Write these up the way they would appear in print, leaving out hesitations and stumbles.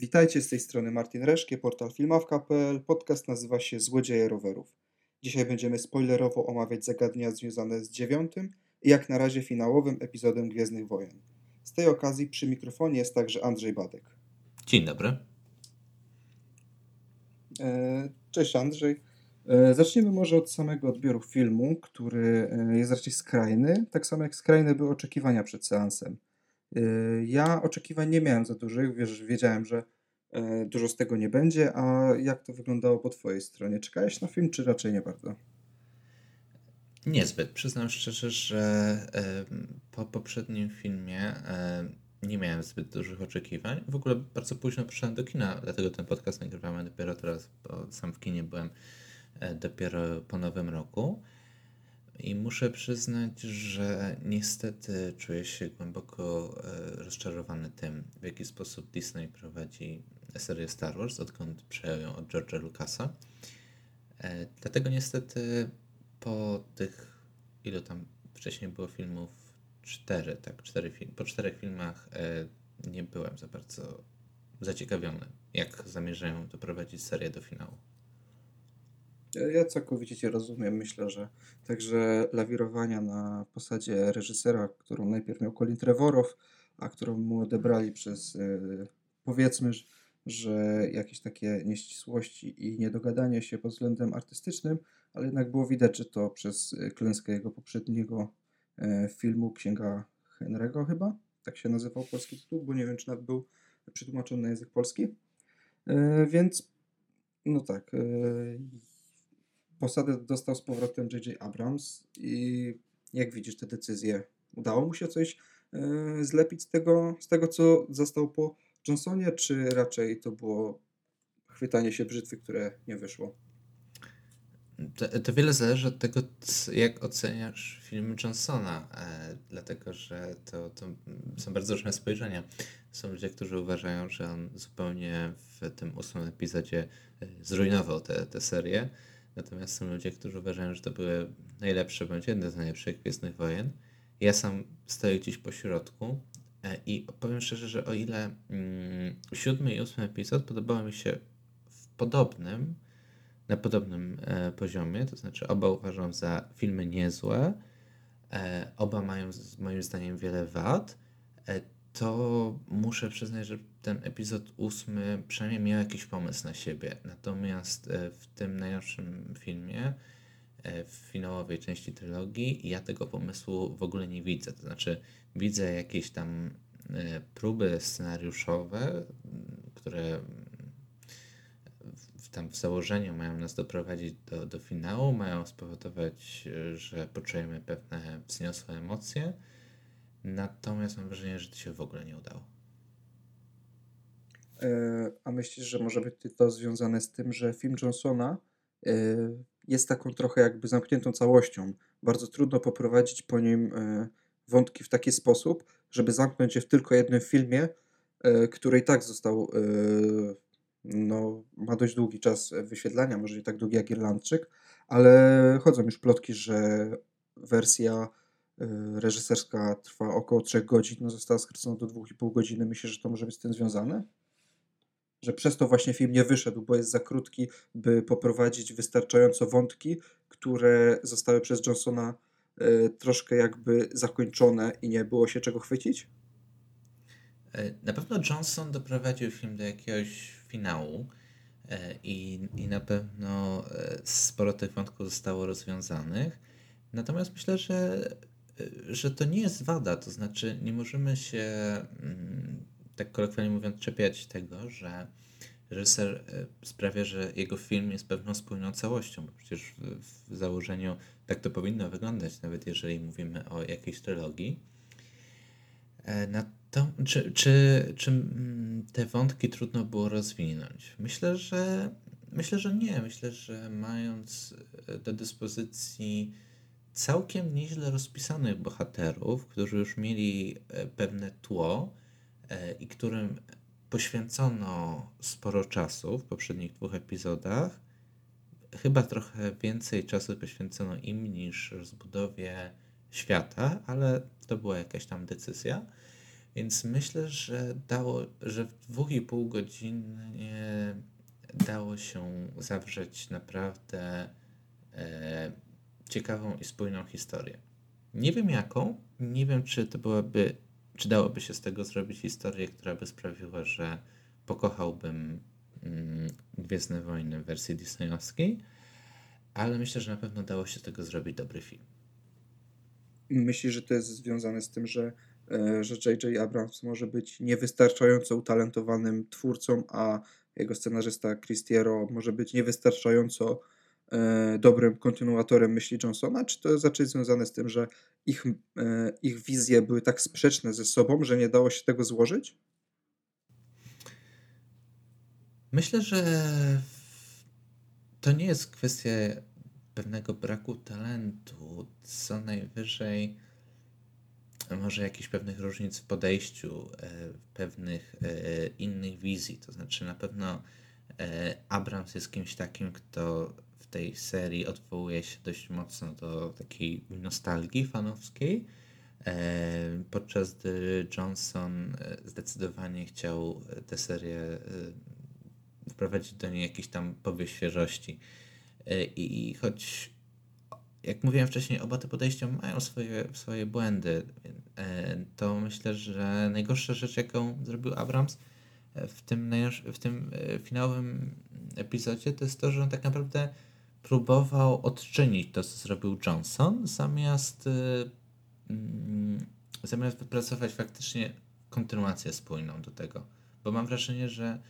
Witajcie, z tej strony Martin Reszkie, portal filmawka.pl. Podcast nazywa się Złodzieje Rowerów. Dzisiaj będziemy spoilerowo omawiać zagadnienia związane z 9. i jak na razie finałowym epizodem Gwiezdnych Wojen. Z tej okazji przy mikrofonie jest także Andrzej Badek. Dzień dobry. Cześć Andrzej. Zaczniemy może od samego odbioru filmu, który jest raczej skrajny, tak samo jak skrajne były oczekiwania przed seansem. Ja oczekiwań nie miałem za dużych, wiedziałem, że dużo z tego nie będzie, a jak to wyglądało po twojej stronie? Czekałeś na film, czy raczej nie bardzo? Niezbyt. Przyznam szczerze, że po poprzednim filmie nie miałem zbyt dużych oczekiwań. W ogóle bardzo późno przyszedłem do kina, dlatego ten podcast nagrywamy dopiero teraz, bo sam w kinie byłem dopiero po nowym roku. I muszę przyznać, że niestety czuję się głęboko rozczarowany tym, w jaki sposób Disney prowadzi serię Star Wars, odkąd przejął ją od George'a Lucasa. Dlatego niestety po tych, ilu tam wcześniej było filmów, po 4 filmach nie byłem za bardzo zaciekawiony, jak zamierzają doprowadzić serię do finału. Ja całkowicie cię rozumiem. Myślę, że także lawirowania na posadzie reżysera, którą najpierw miał Colin Trevorrow, a którą mu odebrali przez, powiedzmy, że jakieś takie nieścisłości i niedogadanie się pod względem artystycznym, ale jednak było widać, że to przez klęskę jego poprzedniego filmu Księga Henry'ego chyba, tak się nazywał polski tytuł, bo nie wiem, czy nawet był przetłumaczony na język polski. Więc no tak... Posadę dostał z powrotem J.J. Abrams i jak widzisz te decyzje, udało mu się coś zlepić z tego, co został po Johnsonie, czy raczej to było chwytanie się brzytwy, które nie wyszło? To wiele zależy od tego, jak oceniasz film Johnsona, dlatego że to są bardzo różne spojrzenia. Są ludzie, którzy uważają, że on zupełnie w tym 8. epizodzie zrujnował tę serię. Natomiast są ludzie, którzy uważają, że to były najlepsze, bądź jedne z najlepszych Gwiezdnych Wojen. Ja sam stoję gdzieś po środku i powiem szczerze, że o ile 7 i 8 epizod podobały mi się na podobnym poziomie, to znaczy oba uważam za filmy niezłe, oba mają moim zdaniem wiele wad, to muszę przyznać, że ten epizod 8 przynajmniej miał jakiś pomysł na siebie. Natomiast w tym najnowszym filmie, w finałowej części trylogii, ja tego pomysłu w ogóle nie widzę. To znaczy widzę jakieś tam próby scenariuszowe, które tam w założeniu mają nas doprowadzić do finału, mają spowodować, że poczujemy pewne wzniosłe emocje. Natomiast mam wrażenie, że to się w ogóle nie udało. A myślisz, że może być to związane z tym, że film Johnsona jest taką trochę jakby zamkniętą całością. Bardzo trudno poprowadzić po nim wątki w taki sposób, żeby zamknąć je w tylko jednym filmie, który i tak został, ma dość długi czas wyświetlania, może nie tak długi jak Irlandczyk, ale chodzą już plotki, że wersja reżyserska trwa około 3 godzin, została skrócona do 2,5 godziny. Myślę, że to może być z tym związane? Że przez to właśnie film nie wyszedł, bo jest za krótki, by poprowadzić wystarczająco wątki, które zostały przez Johnsona troszkę jakby zakończone i nie było się czego chwycić? Na pewno Johnson doprowadził film do jakiegoś finału i na pewno sporo tych wątków zostało rozwiązanych. Natomiast myślę, że to nie jest wada, to znaczy nie możemy się, tak kolokwialnie mówiąc, czepiać tego, że reżyser sprawia, że jego film jest pewną spójną całością, bo przecież w założeniu tak to powinno wyglądać, nawet jeżeli mówimy o jakiejś trylogii. Czy te wątki trudno było rozwinąć? Myślę, że nie. Myślę, że mając do dyspozycji całkiem nieźle rozpisanych bohaterów, którzy już mieli pewne tło i którym poświęcono sporo czasu w poprzednich 2 epizodach. Chyba trochę więcej czasu poświęcono im niż rozbudowie świata, ale to była jakaś tam decyzja. Więc myślę, że w 2,5 godziny dało się zawrzeć naprawdę ciekawą i spójną historię. Nie wiem jaką, nie wiem czy dałoby się z tego zrobić historię, która by sprawiła, że pokochałbym Gwiezdne Wojny w wersji disneyowskiej, ale myślę, że na pewno dało się z tego zrobić dobry film. Myślisz, że to jest związane z tym, że J.J. Abrams może być niewystarczająco utalentowanym twórcą, a jego scenarzysta Chris Tiero może być niewystarczająco dobrym kontynuatorem myśli Johnsona? Czy to jest raczej związane z tym, że ich wizje były tak sprzeczne ze sobą, że nie dało się tego złożyć? Myślę, że to nie jest kwestia pewnego braku talentu, co najwyżej może jakichś pewnych różnic w podejściu, pewnych innych wizji. To znaczy na pewno Abrams jest kimś takim, kto w tej serii odwołuje się dość mocno do takiej nostalgii fanowskiej, podczas gdy Johnson zdecydowanie chciał tę serię wprowadzić do niej jakiś tam powiew świeżości. I choć, jak mówiłem wcześniej, oba te podejścia mają swoje błędy, to myślę, że najgorsza rzecz, jaką zrobił Abrams w tym finałowym epizodzie, to jest to, że on tak naprawdę próbował odczynić to, co zrobił Johnson, zamiast wypracować faktycznie kontynuację spójną do tego. Bo mam wrażenie, że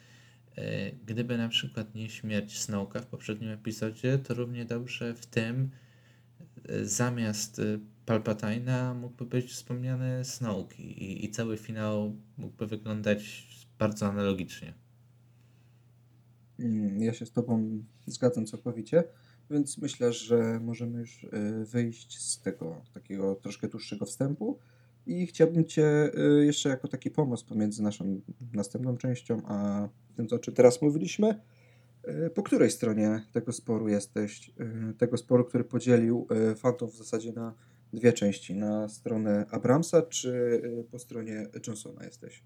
gdyby na przykład nie śmierć Snoke'a w poprzednim epizodzie, to równie dobrze w tym zamiast Palpatine'a mógłby być wspomniany Snoke i cały finał mógłby wyglądać bardzo analogicznie. Ja się z tobą zgadzam całkowicie, więc myślę, że możemy już wyjść z tego takiego troszkę dłuższego wstępu i chciałbym cię jeszcze jako taki pomost pomiędzy naszą następną częścią a tym, o czym teraz mówiliśmy. Po której stronie tego sporu jesteś? Tego sporu, który podzielił fanów w zasadzie na dwie części. Na stronę Abramsa, czy po stronie Johnsona jesteś?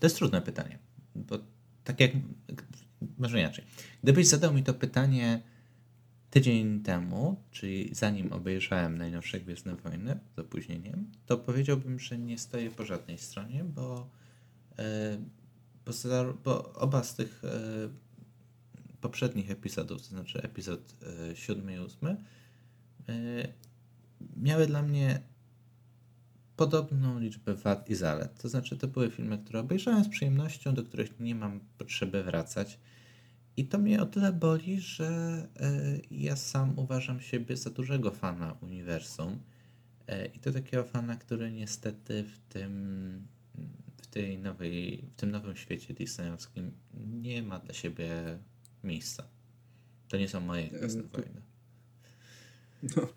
To jest trudne pytanie. Bo tak jak... Może inaczej. Gdybyś zadał mi to pytanie tydzień temu, czyli zanim obejrzałem najnowsze Gwiezdne Wojny z opóźnieniem, to powiedziałbym, że nie stoję po żadnej stronie, bo oba z tych poprzednich epizodów, to znaczy epizod 7 i 8, miały dla mnie podobną liczbę wad i zalet. To znaczy to były filmy, które obejrzałem z przyjemnością, do których nie mam potrzeby wracać. I to mnie o tyle boli, że ja sam uważam siebie za dużego fana uniwersum. I to takiego fana, który niestety w tym nowym świecie disneyowskim nie ma dla siebie miejsca. To nie są moje Gwiezdne Wojny. No,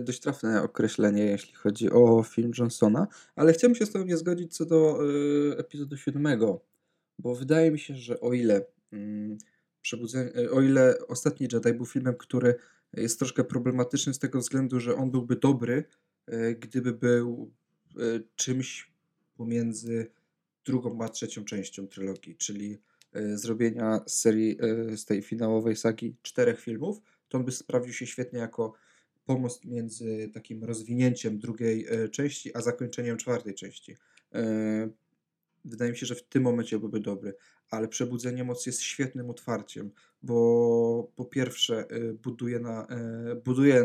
dość trafne określenie, jeśli chodzi o film Johnsona, ale chciałbym się z tobą nie zgodzić co do epizodu 7, bo wydaje mi się, że o ile Ostatni Jedi był filmem, który jest troszkę problematyczny z tego względu, że on byłby dobry, gdyby był czymś pomiędzy drugą a trzecią częścią trylogii, czyli zrobienia serii z tej finałowej sagi 4 filmów, to on by sprawdził się świetnie jako pomost między takim rozwinięciem drugiej części, a zakończeniem 4 części. Wydaje mi się, że w tym momencie byłby dobry, ale Przebudzenie Mocy jest świetnym otwarciem, bo po pierwsze buduje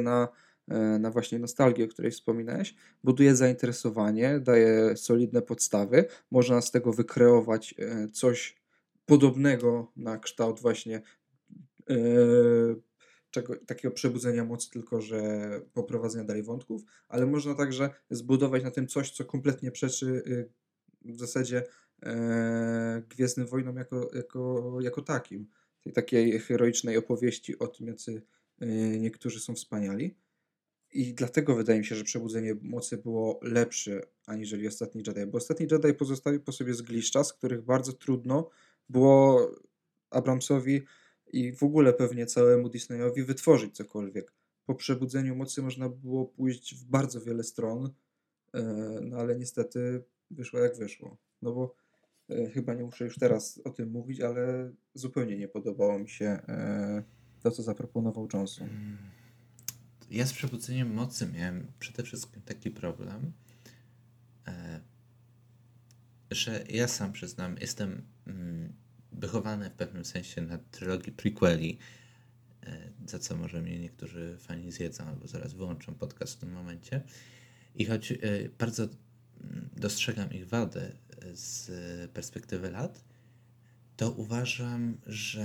na właśnie nostalgię, o której wspominałeś, buduje zainteresowanie, daje solidne podstawy, można z tego wykreować coś podobnego na kształt właśnie takiego Przebudzenia Mocy, tylko że poprowadzenia dalej wątków, ale można także zbudować na tym coś, co kompletnie przeczy w zasadzie Gwiezdnym Wojnom jako takim. Tej takiej heroicznej opowieści o tym, jacy niektórzy są wspaniali. I dlatego wydaje mi się, że Przebudzenie Mocy było lepsze aniżeli Ostatni Jedi, bo Ostatni Jedi pozostawił po sobie zgliszcza, z których bardzo trudno było Abramsowi i w ogóle pewnie całemu Disneyowi wytworzyć cokolwiek. po przebudzeniu mocy można było pójść w bardzo wiele stron, no ale niestety wyszło jak wyszło. No bo chyba nie muszę już teraz o tym mówić, ale zupełnie nie podobało mi się to, co zaproponował Johnson. Ja z przebudzeniem mocy miałem przede wszystkim taki problem, że ja sam przyznam, jestem wychowany w pewnym sensie na trylogii prequeli, za co może mnie niektórzy fani zjedzą, albo zaraz wyłączą podcast w tym momencie. I choć bardzo dostrzegam ich wadę z perspektywy lat, to uważam, że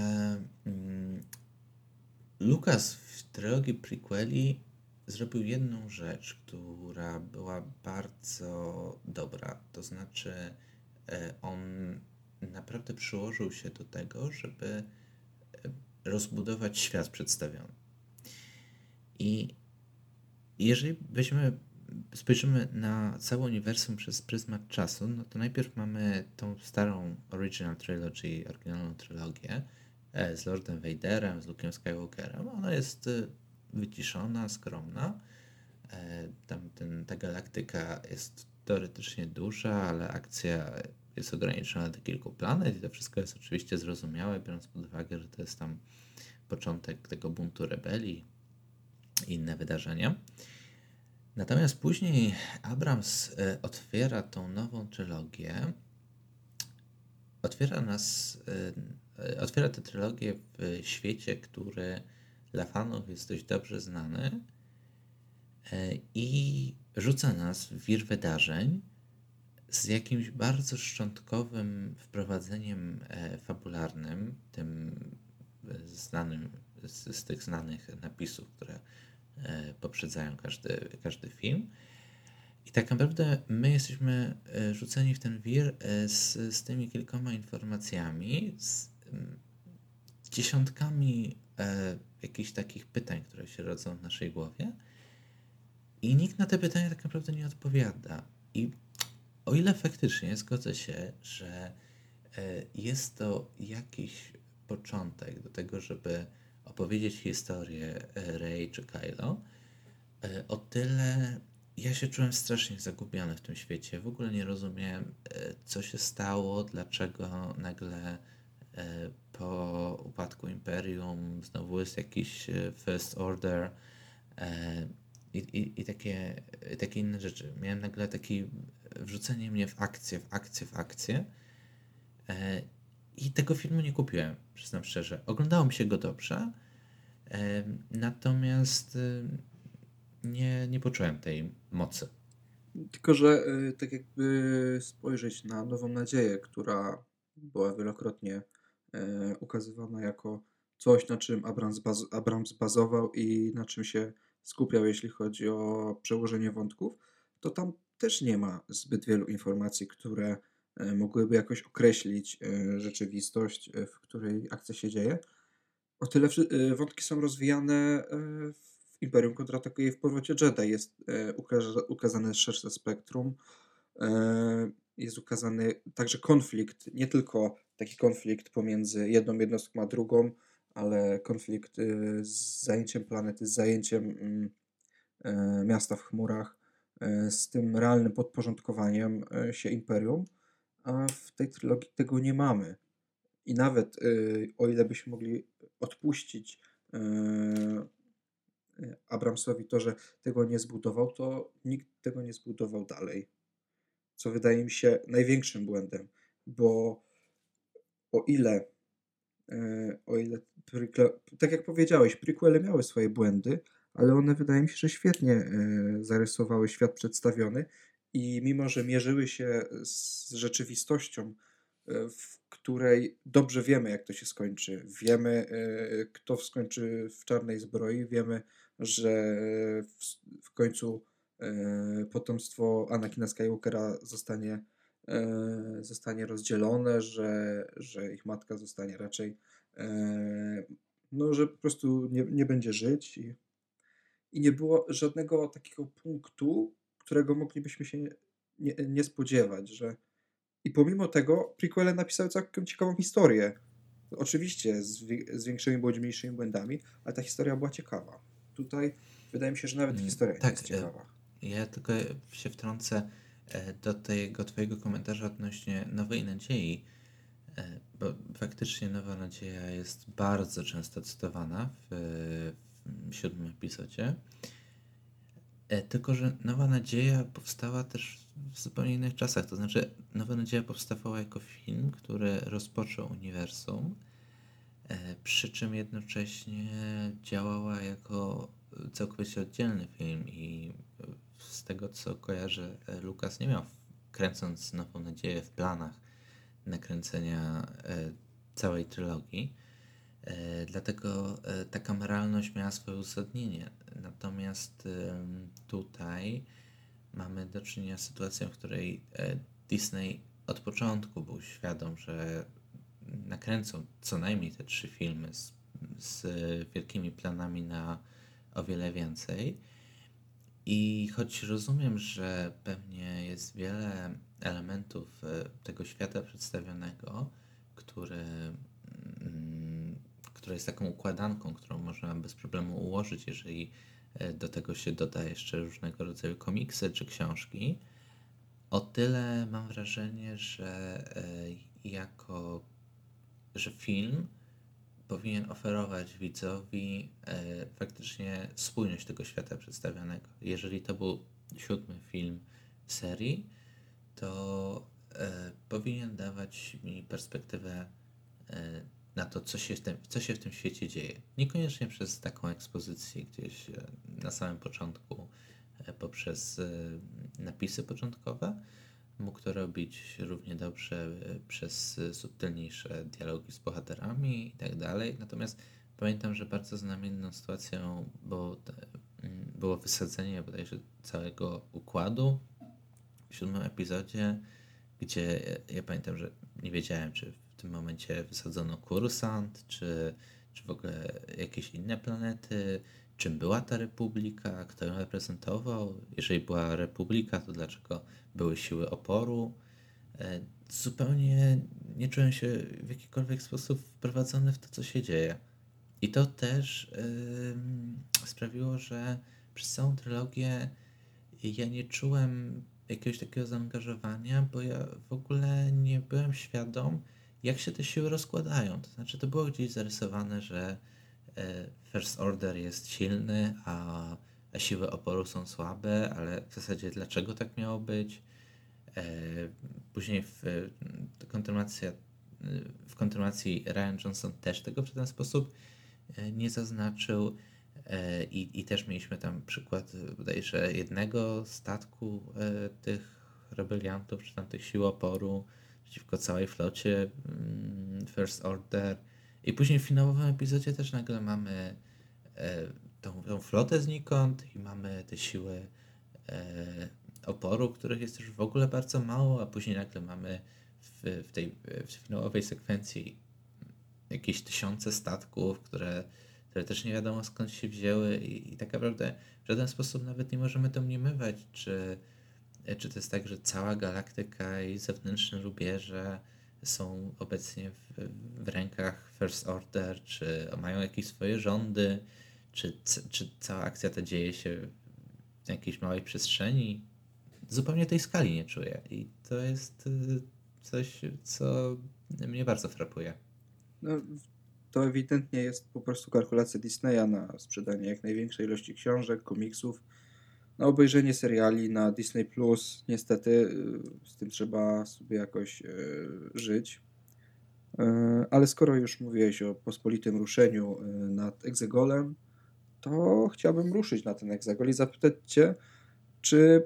Lucas w trylogii prequeli zrobił jedną rzecz, która była bardzo dobra. To znaczy on naprawdę przyłożył się do tego, żeby rozbudować świat przedstawiony. I jeżeli spojrzymy na całe uniwersum przez pryzmat czasu, no to najpierw mamy tą starą original trilogy, oryginalną trylogię z Lordem Vaderem, z Luke'em Skywalkerem. Ona jest wyciszona, skromna. Ta galaktyka jest teoretycznie duża, ale akcja jest ograniczona do kilku planet i to wszystko jest oczywiście zrozumiałe, biorąc pod uwagę, że to jest tam początek tego buntu rebelii i inne wydarzenia. Natomiast później Abrams otwiera tą nową trylogię, otwiera tę trylogię w świecie, który dla fanów jest dość dobrze znany i rzuca nas w wir wydarzeń z jakimś bardzo szczątkowym wprowadzeniem fabularnym, tym znanym, z tych znanych napisów, które poprzedzają każdy film. I tak naprawdę my jesteśmy rzuceni w ten wir z tymi kilkoma informacjami, z dziesiątkami jakichś takich pytań, które się rodzą w naszej głowie i nikt na te pytania tak naprawdę nie odpowiada. I o ile faktycznie zgodzę się, że jest to jakiś początek do tego, żeby opowiedzieć historię Rey czy Kylo, o tyle ja się czułem strasznie zagubiony w tym świecie. W ogóle nie rozumiałem, co się stało, dlaczego nagle po upadku Imperium znowu jest jakiś First Order i takie inne rzeczy. Miałem nagle takie wrzucenie mnie w akcję i tego filmu nie kupiłem, przyznam szczerze. Oglądało mi się go dobrze, natomiast nie poczułem tej mocy. Tylko że tak jakby spojrzeć na Nową Nadzieję, która była wielokrotnie ukazywana jako coś, na czym Abrams bazował i na czym się skupiał, jeśli chodzi o przełożenie wątków, to tam też nie ma zbyt wielu informacji, które mogłyby jakoś określić rzeczywistość, w której akcja się dzieje. O tyle wątki są rozwijane w Imperium kontratakuje i w Powrocie Jedi. Jest ukazane szersze spektrum. Jest ukazany także konflikt, nie tylko taki konflikt pomiędzy jedną jednostką a drugą, ale konflikt z zajęciem planety, z zajęciem miasta w chmurach, z tym realnym podporządkowaniem się Imperium, a w tej trylogii tego nie mamy. I nawet o ile byśmy mogli odpuścić Abramsowi to, że tego nie zbudował, to nikt tego nie zbudował dalej. Co wydaje mi się największym błędem, bo o ile tak jak powiedziałeś, prequele miały swoje błędy, ale one wydaje mi się, że świetnie zarysowały świat przedstawiony i mimo, że mierzyły się z rzeczywistością, w której dobrze wiemy, jak to się skończy, wiemy, kto skończy w czarnej zbroi, wiemy, że w końcu potomstwo Anakina Skywalkera zostanie rozdzielone, że ich matka zostanie raczej, że po prostu nie będzie żyć i nie było żadnego takiego punktu, którego moglibyśmy się nie spodziewać, że i pomimo tego prequele napisały całkiem ciekawą historię. Oczywiście z większymi bądź mniejszymi błędami, ale ta historia była ciekawa. Tutaj Wydaje mi się, że nawet historia jest ciekawa. Ja tylko się wtrącę do tego twojego komentarza odnośnie Nowej Nadziei, bo faktycznie Nowa Nadzieja jest bardzo często cytowana w 7. epizodzie. Tylko że Nowa Nadzieja powstała też w zupełnie innych czasach. To znaczy Nowa Nadzieja powstawała jako film, który rozpoczął uniwersum, przy czym jednocześnie działała jako całkowicie oddzielny film i z tego co kojarzę, Lucas nie miał, kręcąc Nową Nadzieję, w planach nakręcenia całej trylogii. Dlatego ta kameralność miała swoje uzasadnienie. Natomiast tutaj mamy do czynienia z sytuacją, w której Disney od początku był świadom, że nakręcą co najmniej te 3 filmy z wielkimi planami na o wiele więcej. I choć rozumiem, że pewnie jest wiele elementów tego świata przedstawionego, które jest taką układanką, którą można bez problemu ułożyć, jeżeli do tego się doda jeszcze różnego rodzaju komiksy czy książki, o tyle mam wrażenie, że film powinien oferować widzowi faktycznie spójność tego świata przedstawionego. Jeżeli to był 7. film serii, to powinien dawać mi perspektywę na to, co się w tym świecie dzieje. Niekoniecznie przez taką ekspozycję gdzieś na samym początku, poprzez napisy początkowe. Mógł to robić równie dobrze przez subtelniejsze dialogi z bohaterami i tak dalej. Natomiast pamiętam, że bardzo znamienną sytuacją było wysadzenie bodajże całego układu w 7. epizodzie, gdzie ja pamiętam, że nie wiedziałem, czy w tym momencie wysadzono Kursant, czy w ogóle jakieś inne planety, czym była ta republika, kto ją reprezentował, jeżeli była republika, to dlaczego były siły oporu. Zupełnie nie czułem się w jakikolwiek sposób wprowadzony w to, co się dzieje. I to też sprawiło, że przez całą trylogię ja nie czułem jakiegoś takiego zaangażowania, bo ja w ogóle nie byłem świadom, jak się te siły rozkładają. To znaczy, to było gdzieś zarysowane, że First Order jest silny, a siły oporu są słabe, ale w zasadzie dlaczego tak miało być? Później w kontynuacji Rian Johnson też tego w ten sposób nie zaznaczył i też mieliśmy tam przykład bodajże jednego statku tych rebeliantów, czy tam tych sił oporu przeciwko całej flocie First Order. I później w finałowym epizodzie też nagle mamy tą flotę znikąd i mamy te siły oporu, których jest już w ogóle bardzo mało, a później nagle mamy w tej finałowej sekwencji jakieś 1000 statków, które też nie wiadomo skąd się wzięły i tak naprawdę w żaden sposób nawet nie możemy domniemywać, czy to jest tak, że cała galaktyka i zewnętrzne rubieże są obecnie w rękach First Order, czy mają jakieś swoje rządy, czy cała akcja ta dzieje się w jakiejś małej przestrzeni. Zupełnie tej skali nie czuję i to jest coś, co mnie bardzo frapuje. No, to ewidentnie jest po prostu kalkulacja Disneya na sprzedanie jak największej ilości książek, komiksów, na obejrzenie seriali na Disney+. Niestety z tym trzeba sobie jakoś żyć. Ale skoro już mówiłeś o pospolitym ruszeniu nad Egzegolem, to chciałbym ruszyć na ten Egzegol i zapytać Cię, czy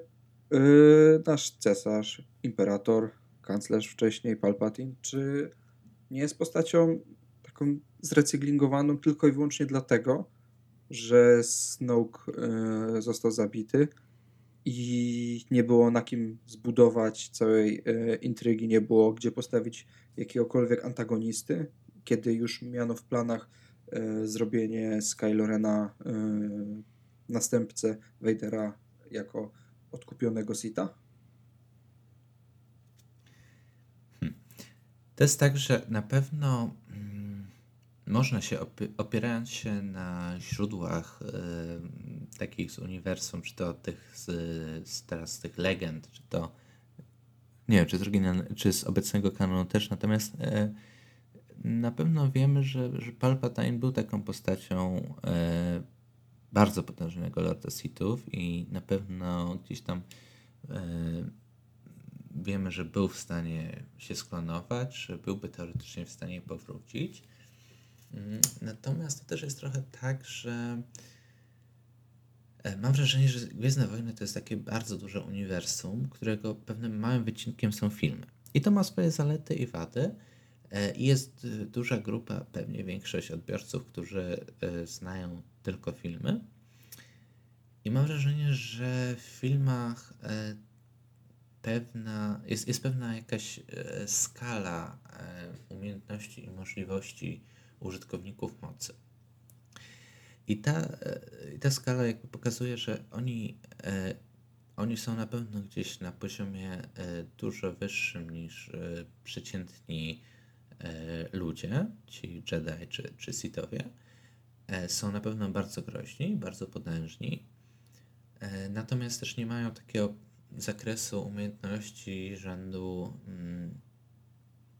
nasz cesarz, imperator, kanclerz wcześniej, Palpatine, czy nie jest postacią taką zrecyklingowaną tylko i wyłącznie dlatego, że Snoke został zabity i nie było na kim zbudować całej intrygi, nie było gdzie postawić jakiegokolwiek antagonisty, kiedy już miano w planach zrobienie z Kylo Rena następcę Vadera jako odkupionego Sitha? To jest tak, że na pewno można się, opierając się na źródłach takich z uniwersum, czy to tych z tych legend, czy to nie wiem, czy z obecnego kanonu też, natomiast na pewno wiemy, że Palpatine był taką postacią bardzo potężnego Lorda Sithów i na pewno gdzieś tam wiemy, że był w stanie się sklonować, że byłby teoretycznie w stanie powrócić. Natomiast to też jest trochę tak, że mam wrażenie, że Gwiezdne Wojny to jest takie bardzo duże uniwersum, którego pewnym małym wycinkiem są filmy. I to ma swoje zalety i wady. Jest duża grupa, pewnie większość odbiorców, którzy znają tylko filmy. I mam wrażenie, że w filmach jest pewna jakaś skala umiejętności i możliwości użytkowników mocy. I ta skala jakby pokazuje, że oni są na pewno gdzieś na poziomie dużo wyższym niż przeciętni ludzie, ci Jedi czy Sithowie. Są na pewno bardzo groźni, bardzo potężni. Natomiast też nie mają takiego zakresu umiejętności rzędu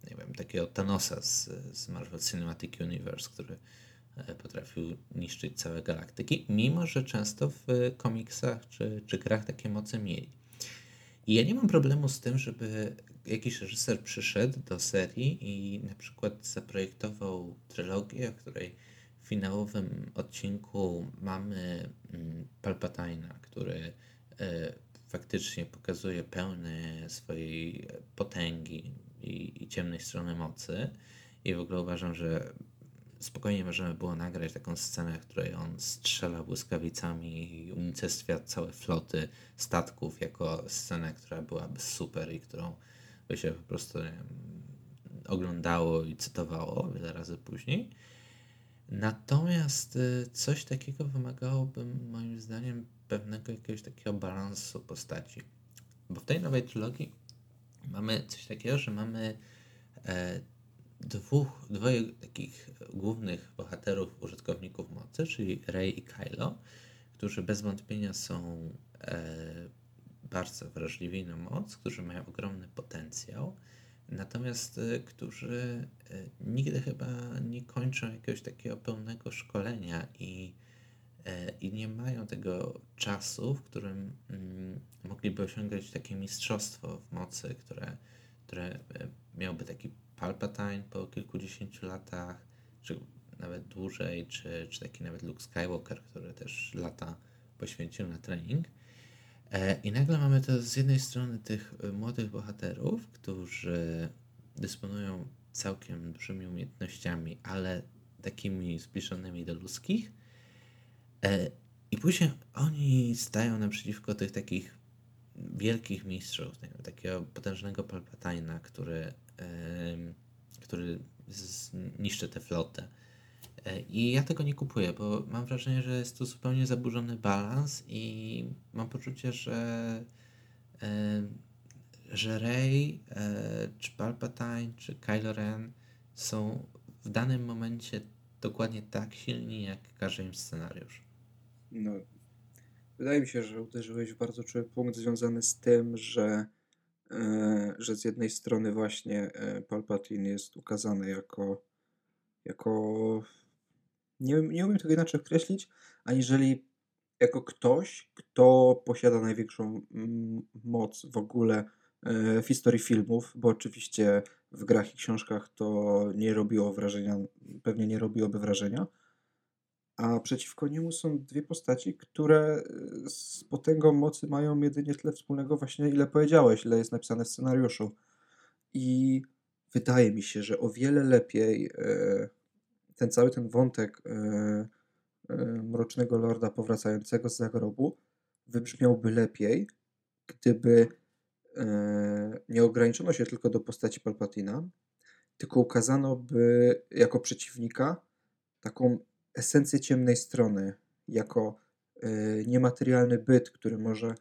nie wiem, takiego Thanosa z Marvel Cinematic Universe, który potrafił niszczyć całe galaktyki, mimo że często w komiksach czy grach takie moce mieli. I ja nie mam problemu z tym, żeby jakiś reżyser przyszedł do serii i na przykład zaprojektował trylogię, w której w finałowym odcinku mamy Palpatina, który faktycznie pokazuje pełny swojej potęgi i ciemnej strony mocy. I w ogóle uważam, że spokojnie możemy było nagrać taką scenę, w której on strzela błyskawicami i unicestwia całe floty statków jako scenę, która byłaby super i którą by się po prostu oglądało i cytowało wiele razy później. Natomiast coś takiego wymagałoby moim zdaniem pewnego jakiegoś takiego balansu postaci. Bo w tej nowej trylogii mamy coś takiego, że mamy dwoje takich głównych bohaterów, użytkowników mocy, czyli Rey i Kylo, którzy bez wątpienia są bardzo wrażliwi na moc, którzy mają ogromny potencjał, natomiast którzy nigdy chyba nie kończą jakiegoś takiego pełnego szkolenia i nie mają tego czasu, w którym mogliby osiągać takie mistrzostwo w mocy, które miałby taki Palpatine po kilkudziesięciu latach, czy nawet dłużej, czy taki nawet Luke Skywalker, który też lata poświęcił na trening. I nagle mamy to z jednej strony tych młodych bohaterów, którzy dysponują całkiem dużymi umiejętnościami, ale takimi zbliżonymi do ludzkich. I później oni stają naprzeciwko tych takich wielkich mistrzów, takiego potężnego Palpatina, który niszczy tę flotę. I ja tego nie kupuję, bo mam wrażenie, że jest to zupełnie zaburzony balans i mam poczucie, że Rey, czy Palpatine, czy Kylo Ren są w danym momencie dokładnie tak silni, jak każe im scenariusz. No, wydaje mi się, że uderzyłeś w bardzo czuły punkt związany z tym, że z jednej strony właśnie Palpatine jest ukazany jako nie umiem tego inaczej określić, aniżeli jako ktoś, kto posiada największą moc w ogóle w historii filmów, bo oczywiście w grach i książkach to nie robiło wrażenia, pewnie nie robiłoby wrażenia, a przeciwko niemu są dwie postaci, które z potęgą mocy mają jedynie tyle wspólnego właśnie, ile powiedziałeś, ile jest napisane w scenariuszu. I wydaje mi się, że o wiele lepiej ten wątek Mrocznego Lorda powracającego z zagrobu wybrzmiałby lepiej, gdyby nie ograniczono się tylko do postaci Palpatina, tylko ukazano by jako przeciwnika taką esencję ciemnej strony, jako niematerialny byt, który może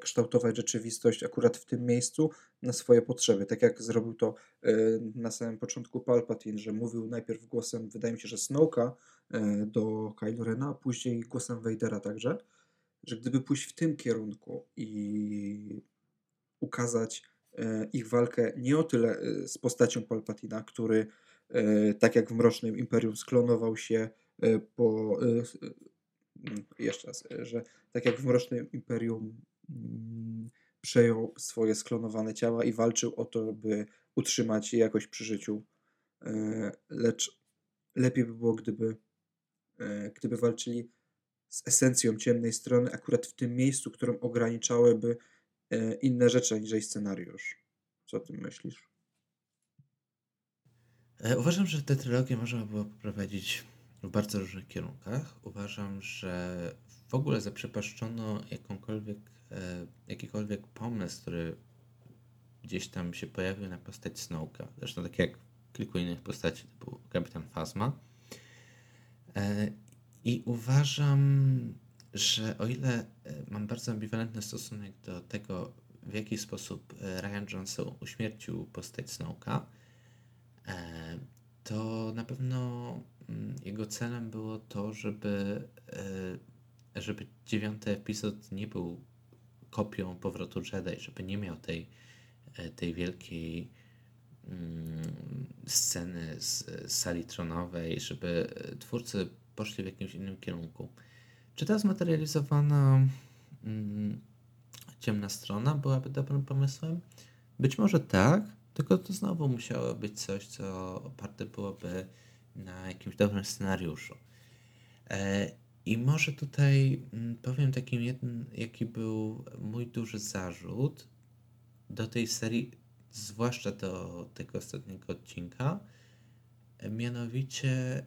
kształtować rzeczywistość akurat w tym miejscu na swoje potrzeby. Tak jak zrobił to na samym początku Palpatine, że mówił najpierw głosem, wydaje mi się, że Snoke'a do Kylo Rena, a później głosem Vadera także, że gdyby pójść w tym kierunku i ukazać ich walkę nie o tyle z postacią Palpatina, który tak jak w Mrocznym Imperium sklonował się po... Jeszcze raz, że tak jak w Mrocznym Imperium przejął swoje sklonowane ciała i walczył o to, by utrzymać je jakoś przy życiu. Lecz lepiej by było, gdyby walczyli z esencją ciemnej strony akurat w tym miejscu, którą ograniczałyby inne rzeczy aniżeli scenariusz. Co o tym myślisz? Uważam, że tę trylogię można było poprowadzić w bardzo różnych kierunkach. Uważam, że w ogóle zaprzepaszczono jakikolwiek pomysł, który gdzieś tam się pojawił na postać Snoke'a. Zresztą tak jak kilku innych postaci, typu Kapitan Phasma. I uważam, że o ile mam bardzo ambiwalentny stosunek do tego, w jaki sposób Rian Johnson uśmiercił postać Snoke'a, to na pewno jego celem było to, żeby 9 epizod nie był kopią Powrotu Jedi, żeby nie miał tej wielkiej sceny z sali tronowej, żeby twórcy poszli w jakimś innym kierunku. Czy ta zmaterializowana ciemna strona byłaby dobrym pomysłem? Być może tak, tylko to znowu musiało być coś, co oparte byłoby na jakimś dobrym scenariuszu. I może tutaj powiem takim jednym, jaki był mój duży zarzut do tej serii, zwłaszcza do tego ostatniego odcinka. Mianowicie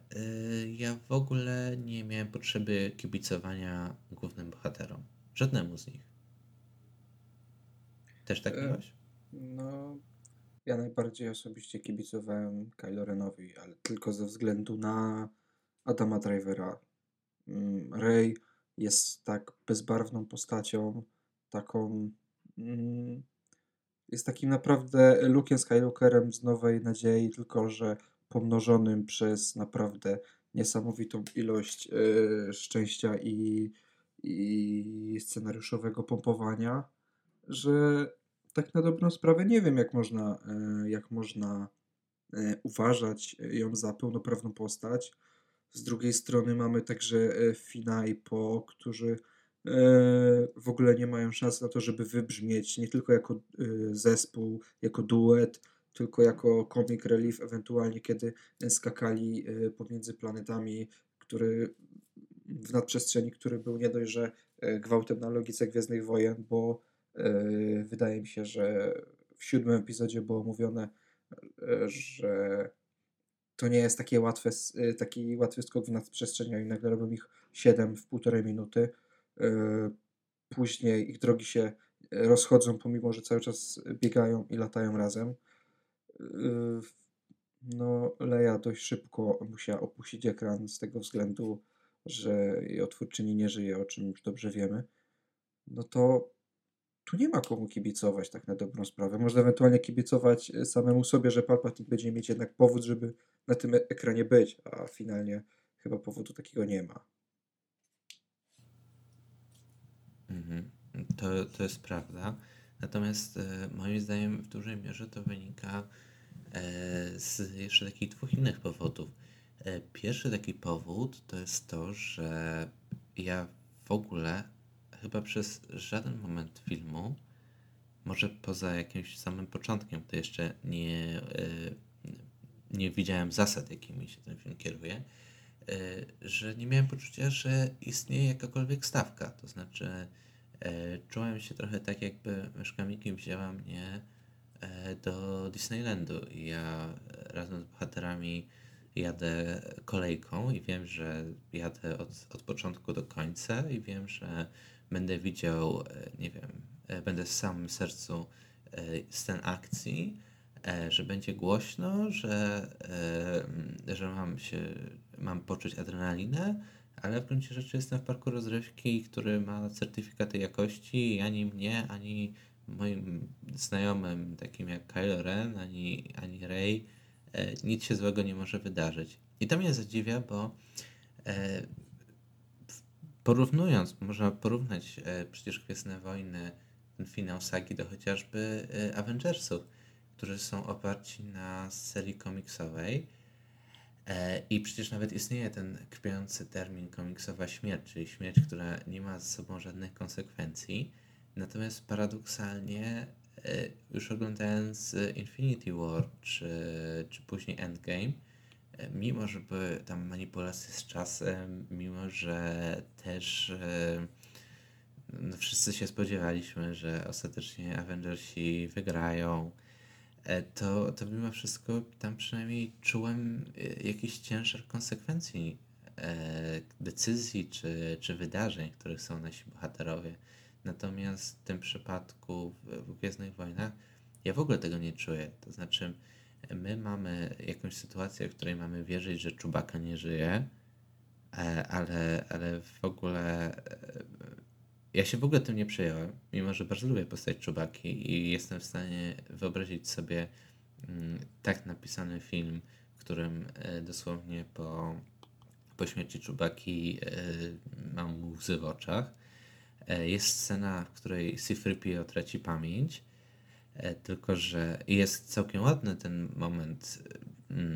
ja w ogóle nie miałem potrzeby kibicowania głównym bohaterom. Żadnemu z nich. Też tak miałeś? No... Ja najbardziej osobiście kibicowałem Kylo Renowi, ale tylko ze względu na Adama Drivera. Rey jest tak bezbarwną postacią, jest takim naprawdę Luke'em Skywalkerem z Nowej Nadziei, tylko że pomnożonym przez naprawdę niesamowitą ilość szczęścia i scenariuszowego pompowania, że... Tak na dobrą sprawę nie wiem, jak można uważać ją za pełnoprawną postać. Z drugiej strony mamy także Fina i Po, którzy w ogóle nie mają szans na to, żeby wybrzmieć nie tylko jako zespół, jako duet, tylko jako comic relief, ewentualnie kiedy skakali pomiędzy planetami, w nadprzestrzeni, który był nie dość, że gwałtem na logice Gwiezdnych Wojen, bo wydaje mi się, że w 7. epizodzie było mówione, że to nie jest taki łatwy skok w nadprzestrzeni i nagle robią ich 7 w 1,5 minuty. Później ich drogi się rozchodzą, pomimo że cały czas biegają i latają razem. No, Leia dość szybko musiała opuścić ekran z tego względu, że jej odtwórczyni nie żyje, o czym już dobrze wiemy. No to tu nie ma komu kibicować tak na dobrą sprawę. Można ewentualnie kibicować samemu sobie, że Palpatine będzie mieć jednak powód, żeby na tym ekranie być, a finalnie chyba powodu takiego nie ma. To jest prawda. Natomiast moim zdaniem w dużej mierze to wynika z jeszcze takich dwóch innych powodów. Pierwszy taki powód to jest to, że ja w ogóle chyba przez żaden moment filmu, może poza jakimś samym początkiem, to jeszcze nie widziałem zasad, jakimi się ten film kieruje, że nie miałem poczucia, że istnieje jakakolwiek stawka. To znaczy czułem się trochę tak, jakby myszka Miki wzięła mnie do Disneylandu i ja razem z bohaterami jadę kolejką i wiem, że jadę od początku do końca i wiem, że będę widział, nie wiem, będę w samym sercu scen akcji, że będzie głośno, że mam poczuć adrenalinę, ale w gruncie rzeczy jestem w parku rozrywki, który ma certyfikaty jakości. Ani mnie, ani moim znajomym, takim jak Kylo Ren, ani Rey, nic się złego nie może wydarzyć. I to mnie zadziwia, bo porównując, można porównać przecież Gwiezdne Wojny, ten finał sagi, do chociażby Avengersów, którzy są oparci na serii komiksowej. I przecież nawet istnieje ten kpiący termin komiksowa śmierć, czyli śmierć, która nie ma ze sobą żadnych konsekwencji. Natomiast paradoksalnie już oglądając Infinity War czy później Endgame, mimo że były tam manipulacje z czasem, mimo że też no wszyscy się spodziewaliśmy, że ostatecznie Avengersi wygrają, to mimo wszystko tam przynajmniej czułem jakiś ciężar konsekwencji decyzji czy wydarzeń, których są nasi bohaterowie. Natomiast w tym przypadku w Gwiezdnych Wojnach ja w ogóle tego nie czuję. To znaczy my mamy jakąś sytuację, w której mamy wierzyć, że Chewbacca nie żyje, ale w ogóle ja się w ogóle tym nie przejąłem, mimo że bardzo lubię postać Chewbacki i jestem w stanie wyobrazić sobie tak napisany film, w którym dosłownie po śmierci Chewbacki mam łzy w oczach. Jest scena, w której C-3PO traci pamięć, tylko że jest całkiem ładny ten moment,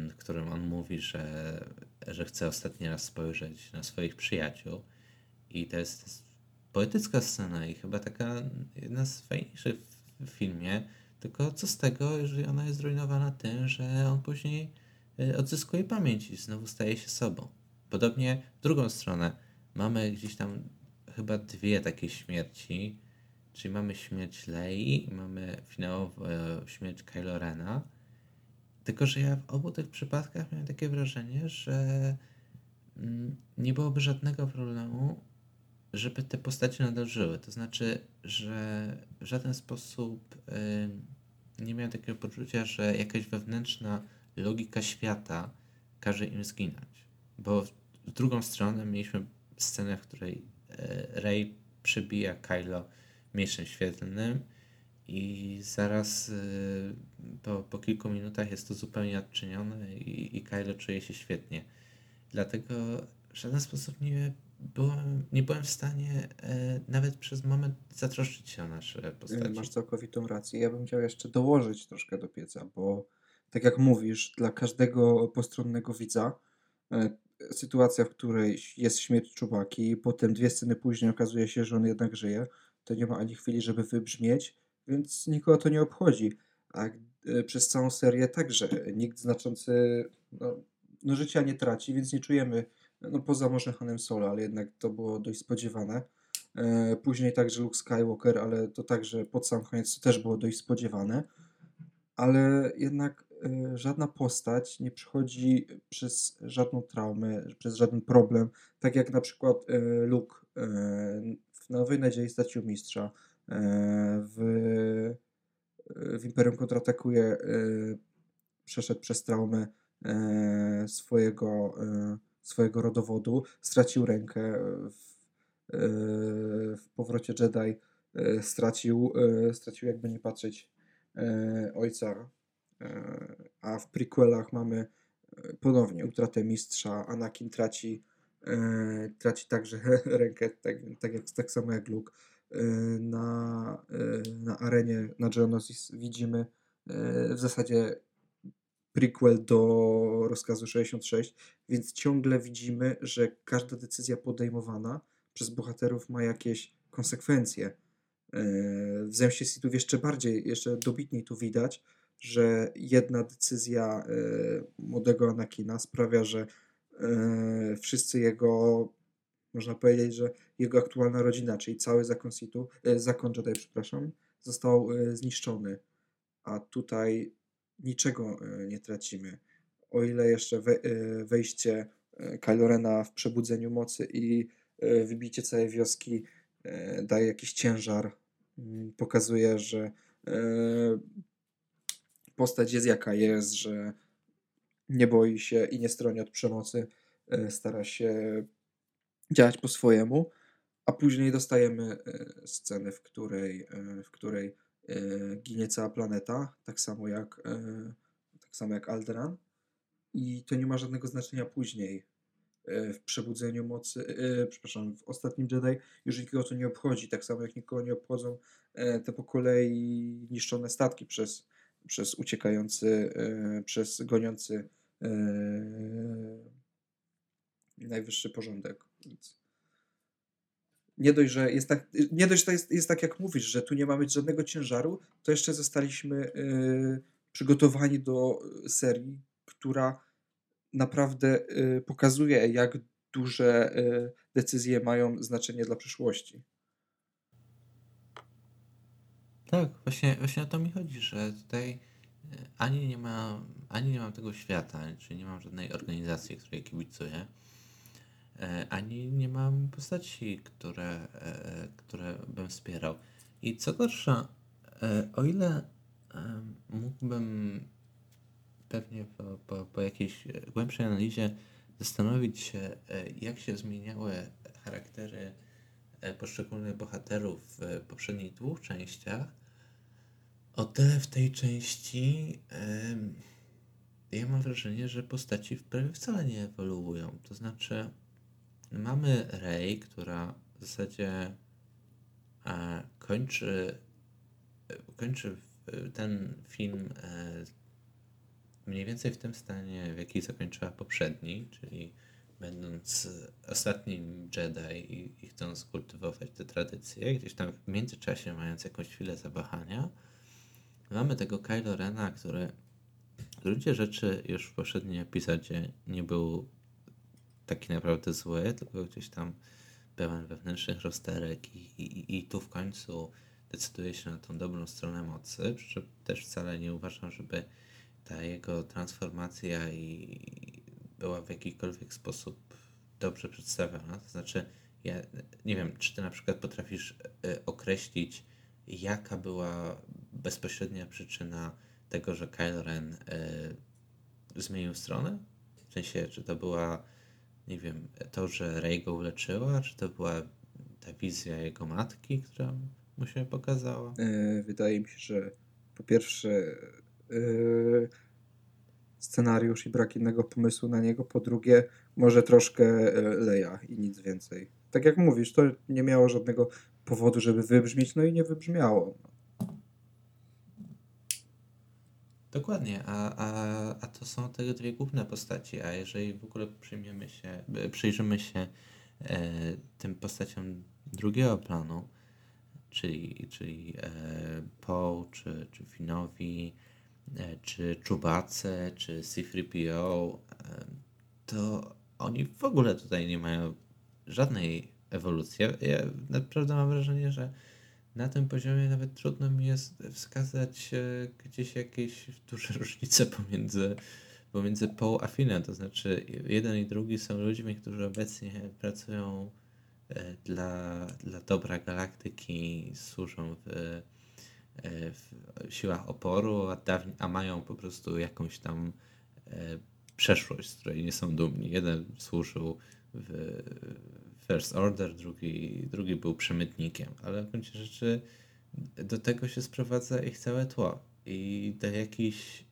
w którym on mówi, że chce ostatni raz spojrzeć na swoich przyjaciół i to jest poetycka scena i chyba taka jedna z fajniejszych w filmie, tylko co z tego, jeżeli ona jest zrujnowana tym, że on później odzyskuje pamięć i znowu staje się sobą. Podobnie w drugą stronę mamy gdzieś tam chyba dwie takie śmierci, czyli mamy śmierć Lei i mamy finałową śmierć Kylo Rena, tylko że ja w obu tych przypadkach miałem takie wrażenie, że nie byłoby żadnego problemu, żeby te postacie nadal żyły. To znaczy, że w żaden sposób nie miałem takiego poczucia, że jakaś wewnętrzna logika świata każe im zginąć. Bo w drugą stronę mieliśmy scenę, w której Rey przebija Kylo mieczem świetlnym i zaraz po kilku minutach jest to zupełnie odczynione i Kylo czuje się świetnie. Dlatego w żaden sposób nie byłem w stanie nawet przez moment zatroszczyć się o nasze postacie. Masz całkowitą rację. Ja bym chciał jeszcze dołożyć troszkę do pieca, bo tak jak mówisz, dla każdego postronnego widza sytuacja, w której jest śmierć Chewbacki, potem dwie sceny później okazuje się, że on jednak żyje, to nie ma ani chwili, żeby wybrzmieć, więc nikogo to nie obchodzi. A przez całą serię także nikt znaczący życia nie traci, więc nie czujemy, poza może Hanem Solo, ale jednak to było dość spodziewane. Później także Luke Skywalker, ale to także pod sam koniec to też było dość spodziewane. Ale jednak żadna postać nie przechodzi przez żadną traumę, przez żaden problem. Tak jak na przykład Luke w Nowej Nadziei stracił mistrza, w Imperium kontratakuje przeszedł przez traumę swojego rodowodu, stracił rękę w Powrocie Jedi, stracił jakby nie patrzeć ojca, a w prequelach mamy ponownie utratę mistrza, Anakin traci także rękę, tak samo jak Luke. Na arenie, na Geonosis widzimy w zasadzie prequel do rozkazu 66, więc ciągle widzimy, że każda decyzja podejmowana przez bohaterów ma jakieś konsekwencje. W Zemście Sithów jeszcze dobitniej tu widać, że jedna decyzja młodego Anakina sprawia, że wszyscy jego, można powiedzieć, że jego aktualna rodzina, czyli cały zakon Jedi, został zniszczony, a tutaj niczego nie tracimy. O ile jeszcze wejście Kylo Rena w przebudzeniu mocy i wybicie całej wioski daje jakiś ciężar, pokazuje, że postać jest jaka jest, że nie boi się i nie stroni od przemocy, stara się działać po swojemu, a później dostajemy scenę, w której ginie cała planeta, tak samo jak Alderaan, i to nie ma żadnego znaczenia później w Przebudzeniu Mocy, w Ostatnim Jedi już nikogo to nie obchodzi, tak samo jak nikogo nie obchodzą te po kolei niszczone statki przez uciekający, przez goniący najwyższy porządek. Nie dość, że jest tak, jak mówisz, że tu nie ma być żadnego ciężaru, to jeszcze zostaliśmy przygotowani do serii, która naprawdę pokazuje, jak duże decyzje mają znaczenie dla przyszłości. Tak, właśnie o to mi chodzi, że tutaj ani nie mam tego świata, czyli nie mam żadnej organizacji, której kibicuję, ani nie mam postaci, które bym wspierał. I co gorsza, o ile mógłbym pewnie po jakiejś głębszej analizie zastanowić się, jak się zmieniały charaktery poszczególnych bohaterów w poprzednich dwóch częściach, o tyle w tej części ja mam wrażenie, że postaci prawie wcale nie ewoluują. To znaczy, mamy Rey, która w zasadzie kończy ten film mniej więcej w tym stanie, w jakim zakończyła poprzedni, czyli będąc ostatnim Jedi i chcąc kultywować te tradycje, gdzieś tam w międzyczasie mając jakąś chwilę zawahania. Mamy tego Kylo Rena, który w gruncie rzeczy już w poprzednim epizodzie nie był taki naprawdę zły, tylko gdzieś tam pełen wewnętrznych rozterek i tu w końcu decyduje się na tą dobrą stronę mocy, przy czym też wcale nie uważam, żeby ta jego transformacja i była w jakikolwiek sposób dobrze przedstawiona. To znaczy, ja nie wiem, czy ty na przykład potrafisz określić, jaka była bezpośrednia przyczyna tego, że Kylo Ren zmienił stronę? W sensie, czy to była, nie wiem, to, że Rey go uleczyła, czy to była ta wizja jego matki, która mu się pokazała? Wydaje mi się, że po pierwsze scenariusz i brak innego pomysłu na niego, po drugie może troszkę Leia i nic więcej. Tak jak mówisz, to nie miało żadnego powodu, żeby wybrzmieć, no i nie wybrzmiało. Dokładnie, a to są te dwie główne postaci, a jeżeli w ogóle przyjrzymy się tym postaciom drugiego planu, czyli Poe, czy Finowi, czy Chewbacce, czy C-3PO, to oni w ogóle tutaj nie mają żadnej ewolucji. Ja naprawdę mam wrażenie, że na tym poziomie nawet trudno mi jest wskazać gdzieś jakieś duże różnice pomiędzy Poe a Finem. To znaczy, jeden i drugi są ludźmi, którzy obecnie pracują dla dobra galaktyki, służą w siłach oporu, a mają po prostu jakąś tam przeszłość, z której nie są dumni. Jeden służył w First Order, drugi był przemytnikiem, ale w gruncie rzeczy do tego się sprowadza ich całe tło i do jakiejś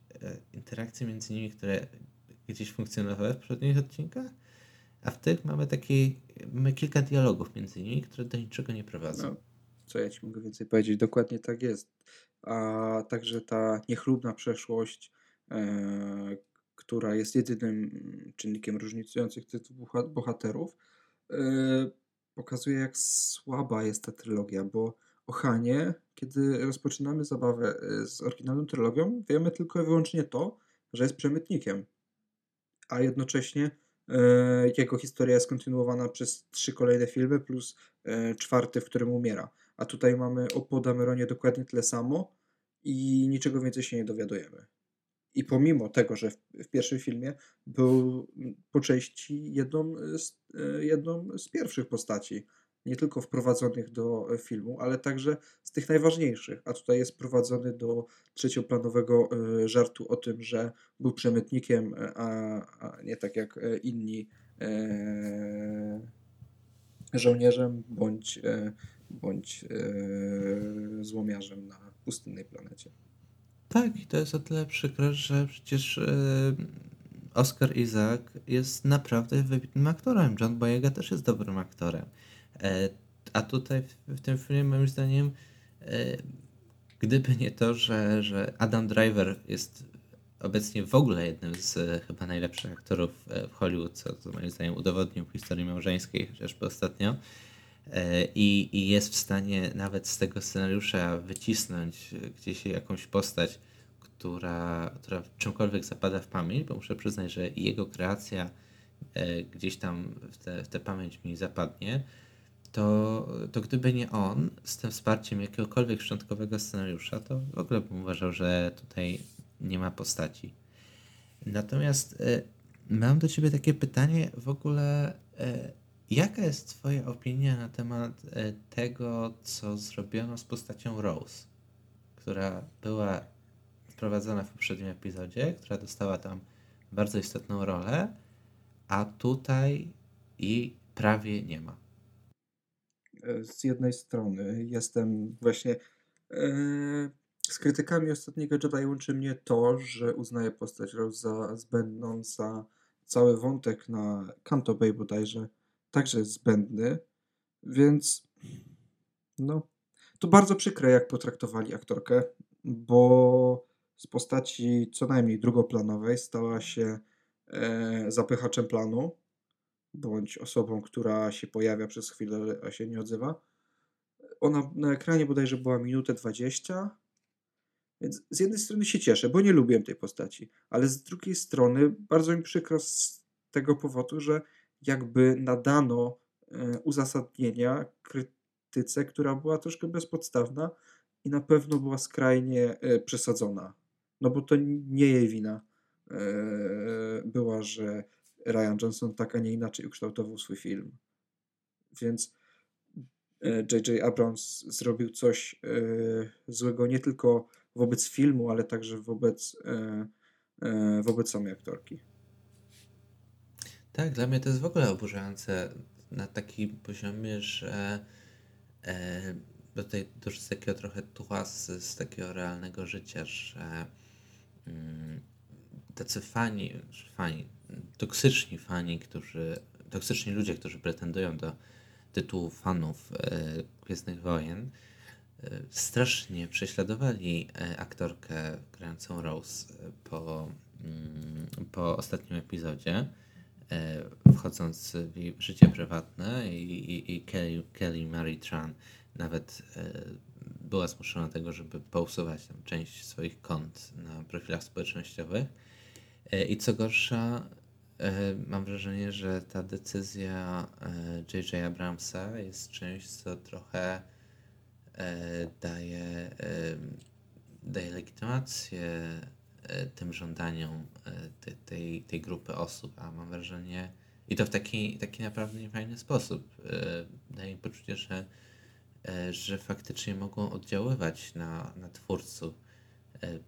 interakcji między nimi, które gdzieś funkcjonowały w poprzednich odcinkach, a w tych mamy kilka dialogów między nimi, które do niczego nie prowadzą. No, co ja ci mogę więcej powiedzieć? Dokładnie tak jest. A także ta niechlubna przeszłość, która jest jedynym czynnikiem różnicujących tych bohaterów, pokazuje, jak słaba jest ta trylogia, bo o Hanie, kiedy rozpoczynamy zabawę z oryginalną trylogią, wiemy tylko i wyłącznie to, że jest przemytnikiem, a jednocześnie jego historia jest kontynuowana przez 3 kolejne filmy plus 4, w którym umiera. A tutaj mamy o Podameronie dokładnie tyle samo i niczego więcej się nie dowiadujemy. I pomimo tego, że w pierwszym filmie był po części jedną z pierwszych postaci, nie tylko wprowadzonych do filmu, ale także z tych najważniejszych, a tutaj jest prowadzony do trzecioplanowego żartu o tym, że był przemytnikiem, a nie tak jak inni żołnierzem bądź złomiarzem na pustynnej planecie. Tak, i to jest o tyle przykre, że przecież Oscar Isaac jest naprawdę wybitnym aktorem. John Boyega też jest dobrym aktorem. A tutaj w tym filmie moim zdaniem gdyby nie to, że Adam Driver jest obecnie w ogóle jednym z chyba najlepszych aktorów w Hollywood, co moim zdaniem udowodnił w Historii małżeńskiej, chociażby ostatnio, i jest w stanie nawet z tego scenariusza wycisnąć gdzieś jakąś postać, która czymkolwiek zapada w pamięć, bo muszę przyznać, że jego kreacja gdzieś tam w tę pamięć mi zapadnie, to gdyby nie on, z tym wsparciem jakiegokolwiek szczątkowego scenariusza, to w ogóle bym uważał, że tutaj nie ma postaci. Natomiast mam do ciebie takie pytanie w ogóle, jaka jest twoja opinia na temat tego, co zrobiono z postacią Rose, która była wprowadzona w poprzednim epizodzie, która dostała tam bardzo istotną rolę, a tutaj jej prawie nie ma. Z jednej strony jestem właśnie... z krytykami ostatniego Jedi łączy mnie to, że uznaję postać Rose za zbędną, za cały wątek na Canto Bay bodajże także jest zbędny, więc no to bardzo przykre, jak potraktowali aktorkę, bo z postaci co najmniej drugoplanowej stała się zapychaczem planu, bądź osobą, która się pojawia przez chwilę, a się nie odzywa. Ona na ekranie bodajże była 1:20 Więc z jednej strony się cieszę, bo nie lubiłem tej postaci, ale z drugiej strony bardzo mi przykro z tego powodu, że jakby nadano uzasadnienia krytyce, która była troszkę bezpodstawna i na pewno była skrajnie przesadzona. No bo to nie jej wina była, że Rian Johnson tak, a nie inaczej ukształtował swój film. Więc J.J. Abrams zrobił coś złego nie tylko wobec filmu, ale także wobec samej aktorki. Tak, dla mnie to jest w ogóle oburzające na takim poziomie, że bo tutaj dużo jest takiego trochę tułasy z takiego realnego życia, że tacy fani, toksyczni fani, toksyczni ludzie, którzy pretendują do tytułu fanów Gwiezdnych Wojen, strasznie prześladowali aktorkę grającą Rose po ostatnim epizodzie, wchodząc w jej życie prywatne, i Kelly Marie Tran nawet była zmuszona do tego, żeby pousuwać tam część swoich kont na profilach społecznościowych. I co gorsza, mam wrażenie, że ta decyzja J.J. Abramsa jest czymś, co trochę daje legitymację tym żądaniom tej grupy osób, a mam wrażenie, i to w taki naprawdę niefajny sposób, daje poczucie, że faktycznie mogą oddziaływać na twórców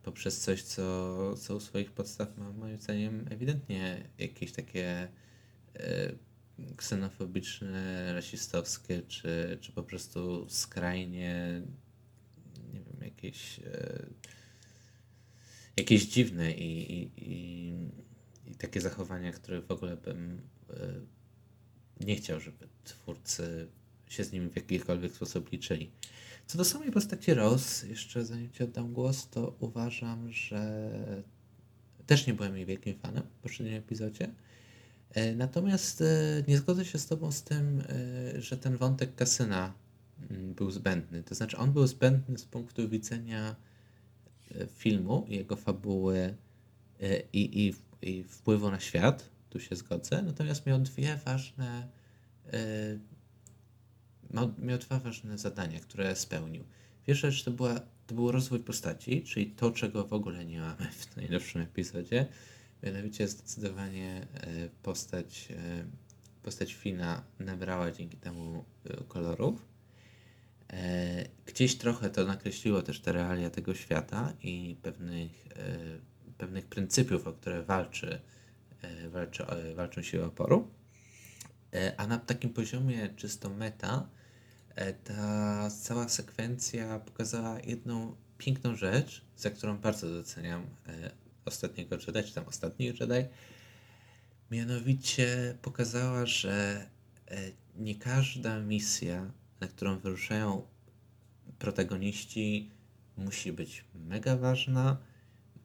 poprzez coś, co u swoich podstaw ma moim zdaniem ewidentnie jakieś takie ksenofobiczne, rasistowskie, czy po prostu skrajnie, nie wiem, jakieś dziwne i takie zachowania, których w ogóle bym nie chciał, żeby twórcy się z nimi w jakikolwiek sposób liczyli. Co do samej postaci Rose, jeszcze zanim ci oddam głos, to uważam, że też nie byłem jej wielkim fanem w poprzednim epizodzie. Natomiast nie zgodzę się z tobą z tym, że ten wątek kasyna był zbędny. To znaczy on był zbędny z punktu widzenia filmu, jego fabuły i wpływu na świat. Tu się zgodzę. Natomiast miał dwa ważne zadania, które spełnił. Pierwsza rzecz to był rozwój postaci, czyli to, czego w ogóle nie mamy w najlepszym epizodzie. Mianowicie zdecydowanie postać Fina nabrała dzięki temu kolorów. Gdzieś trochę to nakreśliło też te realia tego świata i pewnych pryncypiów, o które walczą siły oporu. A na takim poziomie czysto meta ta cała sekwencja pokazała jedną piękną rzecz, za którą bardzo doceniam ostatniego Jedi, czy tam ostatnich Jedi. Mianowicie pokazała, że nie każda misja, na którą wyruszają protagoniści, musi być mega ważna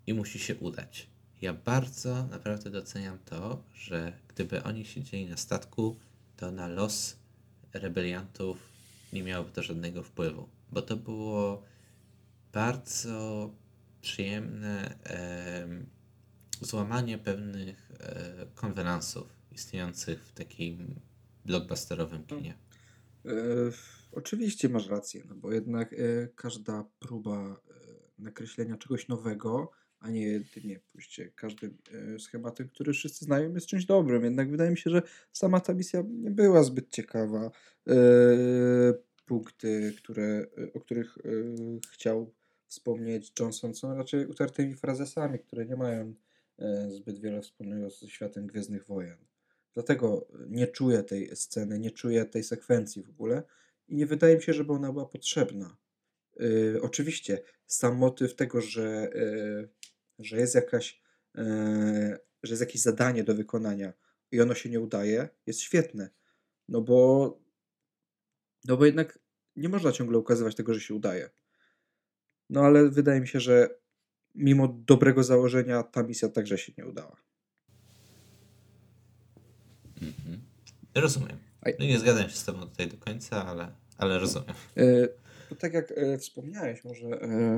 i musi się udać. Ja bardzo naprawdę doceniam to, że gdyby oni siedzieli na statku, to na los rebeliantów nie miałoby to żadnego wpływu. Bo to było bardzo przyjemne złamanie pewnych konwenansów istniejących w takim blockbusterowym kinie. Oczywiście masz rację, no bo jednak każda próba nakreślenia czegoś nowego, a nie jedynie pójście każdym schematem, który wszyscy znają, jest czymś dobrym. Jednak wydaje mi się, że sama ta misja nie była zbyt ciekawa. Punkty, o których chciał wspomnieć Johnson, są raczej utartymi frazesami, które nie mają zbyt wiele wspólnego ze światem Gwiezdnych Wojen. Dlatego nie czuję tej sceny, nie czuję tej sekwencji w ogóle i nie wydaje mi się, żeby ona była potrzebna. Oczywiście sam motyw tego, że jest jakaś, że jest jakieś zadanie do wykonania i ono się nie udaje, jest świetne. No bo jednak nie można ciągle ukazywać tego, że się udaje. No ale wydaje mi się, że mimo dobrego założenia ta misja także się nie udała. Mhm. Rozumiem. No nie zgadzam się z tobą tutaj do końca, ale rozumiem. Tak jak wspomniałeś może,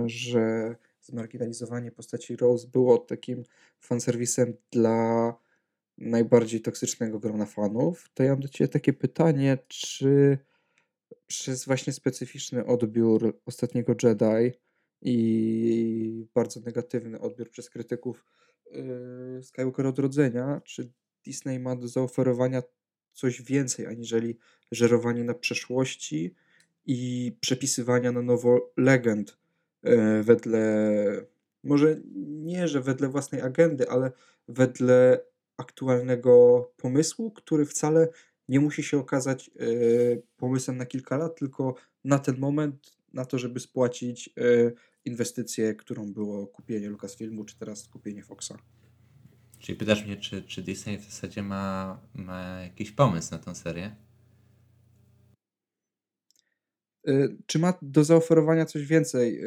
że zmarginalizowanie postaci Rose było takim fanserwisem dla najbardziej toksycznego grona fanów, to ja mam do ciebie takie pytanie, czy przez właśnie specyficzny odbiór Ostatniego Jedi i bardzo negatywny odbiór przez krytyków Skywalker Odrodzenia, czy Disney ma do zaoferowania coś więcej aniżeli żerowanie na przeszłości i przepisywania na nowo legend wedle, może nie, że wedle własnej agendy, ale wedle aktualnego pomysłu, który wcale nie musi się okazać pomysłem na kilka lat, tylko na ten moment, na to, żeby spłacić inwestycję, którą było kupienie Lucasfilmu, czy teraz kupienie Foxa. Czyli pytasz mnie, czy Disney w zasadzie ma jakiś pomysł na tę serię? Czy ma do zaoferowania coś więcej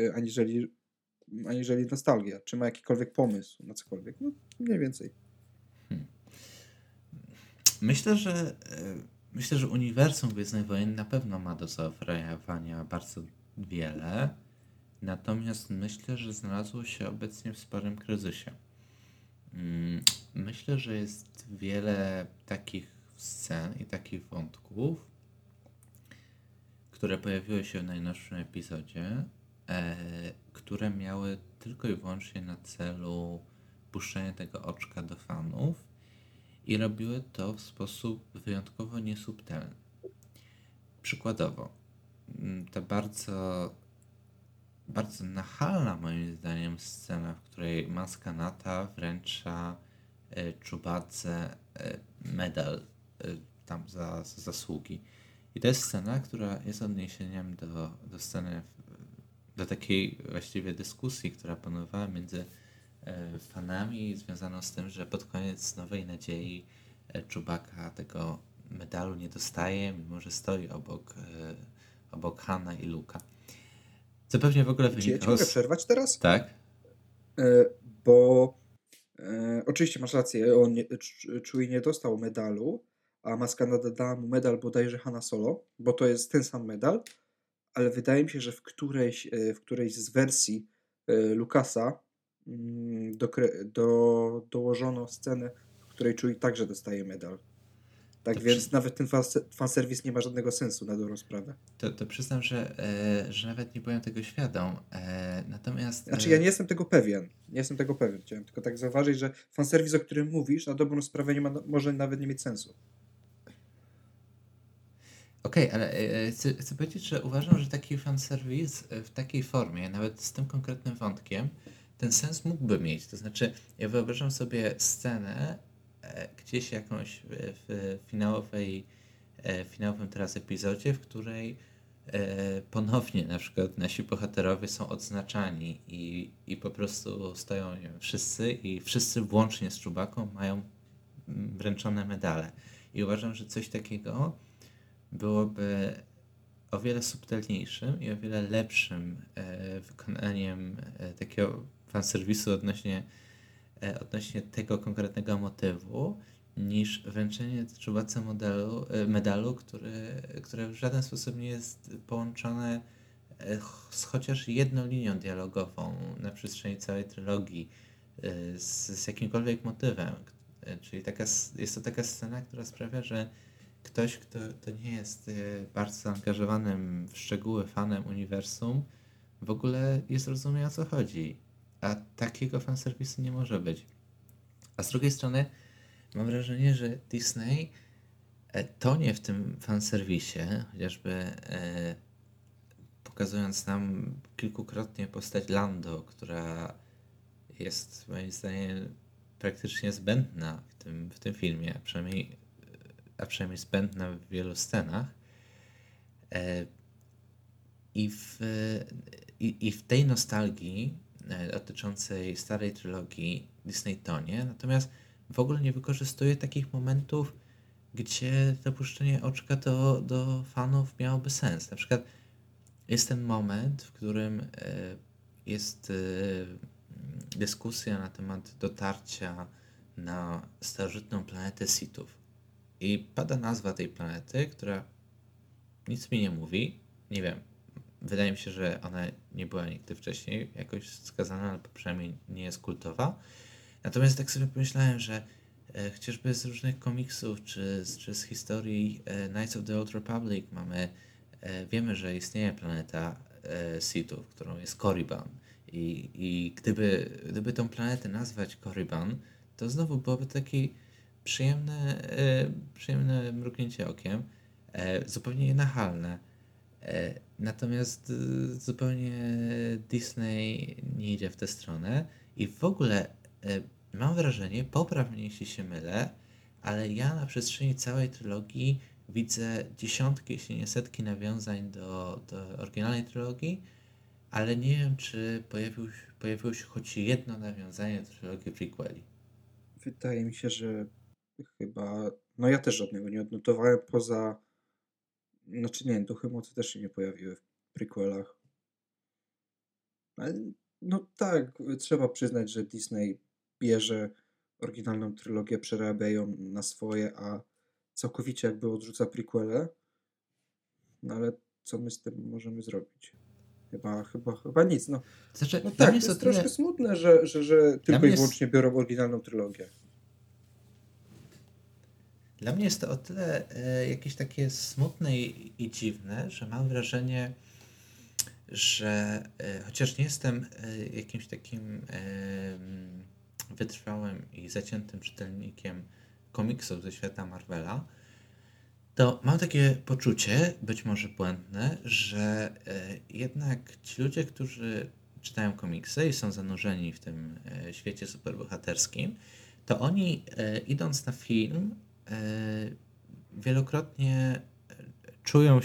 aniżeli nostalgia? Czy ma jakikolwiek pomysł na cokolwiek? No, mniej więcej. Myślę, że uniwersum Gwiezdnych Wojen na pewno ma do zaoferowania bardzo wiele. Natomiast myślę, że znalazło się obecnie w sporym kryzysie. Myślę, że jest wiele takich scen i takich wątków, które pojawiły się w najnowszym epizodzie, które miały tylko i wyłącznie na celu puszczenie tego oczka do fanów i robiły to w sposób wyjątkowo niesubtelny. Przykładowo, ta bardzo, bardzo nachalna moim zdaniem scena, w której Maz Kanata wręcza Chewbacce medal tam za zasługi. I to jest scena, która jest odniesieniem do sceny, do takiej właściwie dyskusji, która panowała między fanami, związaną z tym, że pod koniec Nowej Nadziei Chewbacca tego medalu nie dostaje, mimo że stoi obok Hana i Luka. Co pewnie w ogóle wynika... Ja mogę przerwać teraz? Tak. Bo oczywiście masz rację, on Chewie nie dostał medalu, a Maz Kanata dała mu medal bodajże Hana Solo, bo to jest ten sam medal, ale wydaje mi się, że w którejś z wersji Lucasa dołożono scenę, w której Chewie także dostaje medal. Tak to więc nawet ten fanserwis nie ma żadnego sensu na dobrą sprawę. To przyznam, że nawet nie byłem tego świadom. Natomiast... Znaczy ja nie jestem tego pewien. Chciałem tylko tak zauważyć, że fanserwis, o którym mówisz, na dobrą sprawę nie ma, może nawet nie mieć sensu. Okej, ale chcę powiedzieć, że uważam, że taki fanserwis w takiej formie, nawet z tym konkretnym wątkiem, ten sens mógłby mieć. To znaczy ja wyobrażam sobie scenę, gdzieś jakąś w finałowym teraz epizodzie, w której ponownie na przykład nasi bohaterowie są odznaczani i po prostu stoją, nie wiem, wszyscy i wszyscy włącznie z Chewbacką mają wręczone medale. I uważam, że coś takiego byłoby o wiele subtelniejszym i o wiele lepszym wykonaniem takiego fanserwisu odnośnie tego konkretnego motywu, niż wręczenie Chewbacce medalu, które w żaden sposób nie jest połączone z chociaż jedną linią dialogową na przestrzeni całej trylogii z jakimkolwiek motywem. Czyli jest to taka scena, która sprawia, że ktoś, kto nie jest bardzo zaangażowanym w szczegóły fanem uniwersum, w ogóle nie zrozumie, o co chodzi. A takiego fanserwisu nie może być. A z drugiej strony mam wrażenie, że Disney tonie w tym fanserwisie, chociażby pokazując nam kilkukrotnie postać Lando, która jest moim zdaniem praktycznie zbędna w tym filmie, a przynajmniej zbędna w wielu scenach. I w tej nostalgii dotyczącej starej trylogii Disney tonie, natomiast w ogóle nie wykorzystuje takich momentów, gdzie dopuszczenie oczka do fanów miałoby sens. Na przykład jest ten moment, w którym jest dyskusja na temat dotarcia na starożytną planetę Sithów. I pada nazwa tej planety, która nic mi nie mówi. Nie wiem, wydaje mi się, że ona nie była nigdy wcześniej jakoś wskazana, ale przynajmniej nie jest kultowa. Natomiast tak sobie pomyślałem, że chociażby z różnych komiksów czy z historii Knights of the Old Republic wiemy, że istnieje planeta Sithów, którą jest Korriban. I gdyby tą planetę nazwać Korriban, to znowu byłoby takie przyjemne mrugnięcie okiem, zupełnie nienachalne. Natomiast zupełnie Disney nie idzie w tę stronę i w ogóle mam wrażenie, poprawnie jeśli się mylę, ale ja na przestrzeni całej trylogii widzę dziesiątki, jeśli nie setki nawiązań do oryginalnej trylogii, ale nie wiem, czy pojawiło się choć jedno nawiązanie do trylogii prequeli. Wydaje mi się, że chyba... No ja też żadnego nie odnotowałem poza... Znaczy nie, duchy mocy też się nie pojawiły w prequelach. Ale no tak, trzeba przyznać, że Disney bierze oryginalną trylogię, przerabia ją na swoje, a całkowicie jakby odrzuca prequele. No ale co my z tym możemy zrobić? Chyba nic. No, znaczy, no tak, jest to troszkę smutne, że tylko i wyłącznie biorą oryginalną trylogię. Dla mnie jest to o tyle jakieś takie smutne i dziwne, że mam wrażenie, że chociaż nie jestem jakimś takim wytrwałym i zaciętym czytelnikiem komiksów ze świata Marvela, to mam takie poczucie, być może błędne, że jednak ci ludzie, którzy czytają komiksy i są zanurzeni w tym świecie superbohaterskim, to oni idąc na film wielokrotnie czują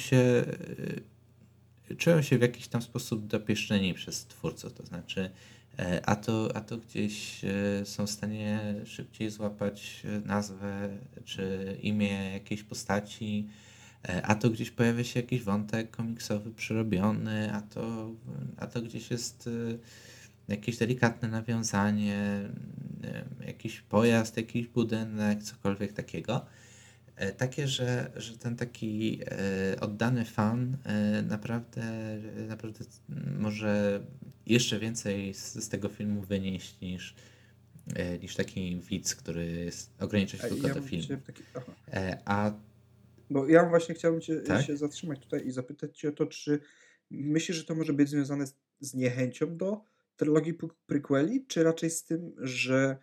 się w jakiś tam sposób dopieszczeni przez twórców, to znaczy a to gdzieś są w stanie szybciej złapać nazwę czy imię jakiejś postaci, a to gdzieś pojawia się jakiś wątek komiksowy przerobiony, a to gdzieś jest jakieś delikatne nawiązanie, jakiś pojazd, jakiś budynek, cokolwiek takiego. Takie, że ten taki oddany fan naprawdę może jeszcze więcej z tego filmu wynieść niż taki widz, który ogranicza się tylko do filmu. Bo ja właśnie chciałbym się zatrzymać tutaj i zapytać Cię o to, czy myślisz, że to może być związane z niechęcią do trylogii prequeli, czy raczej z tym, że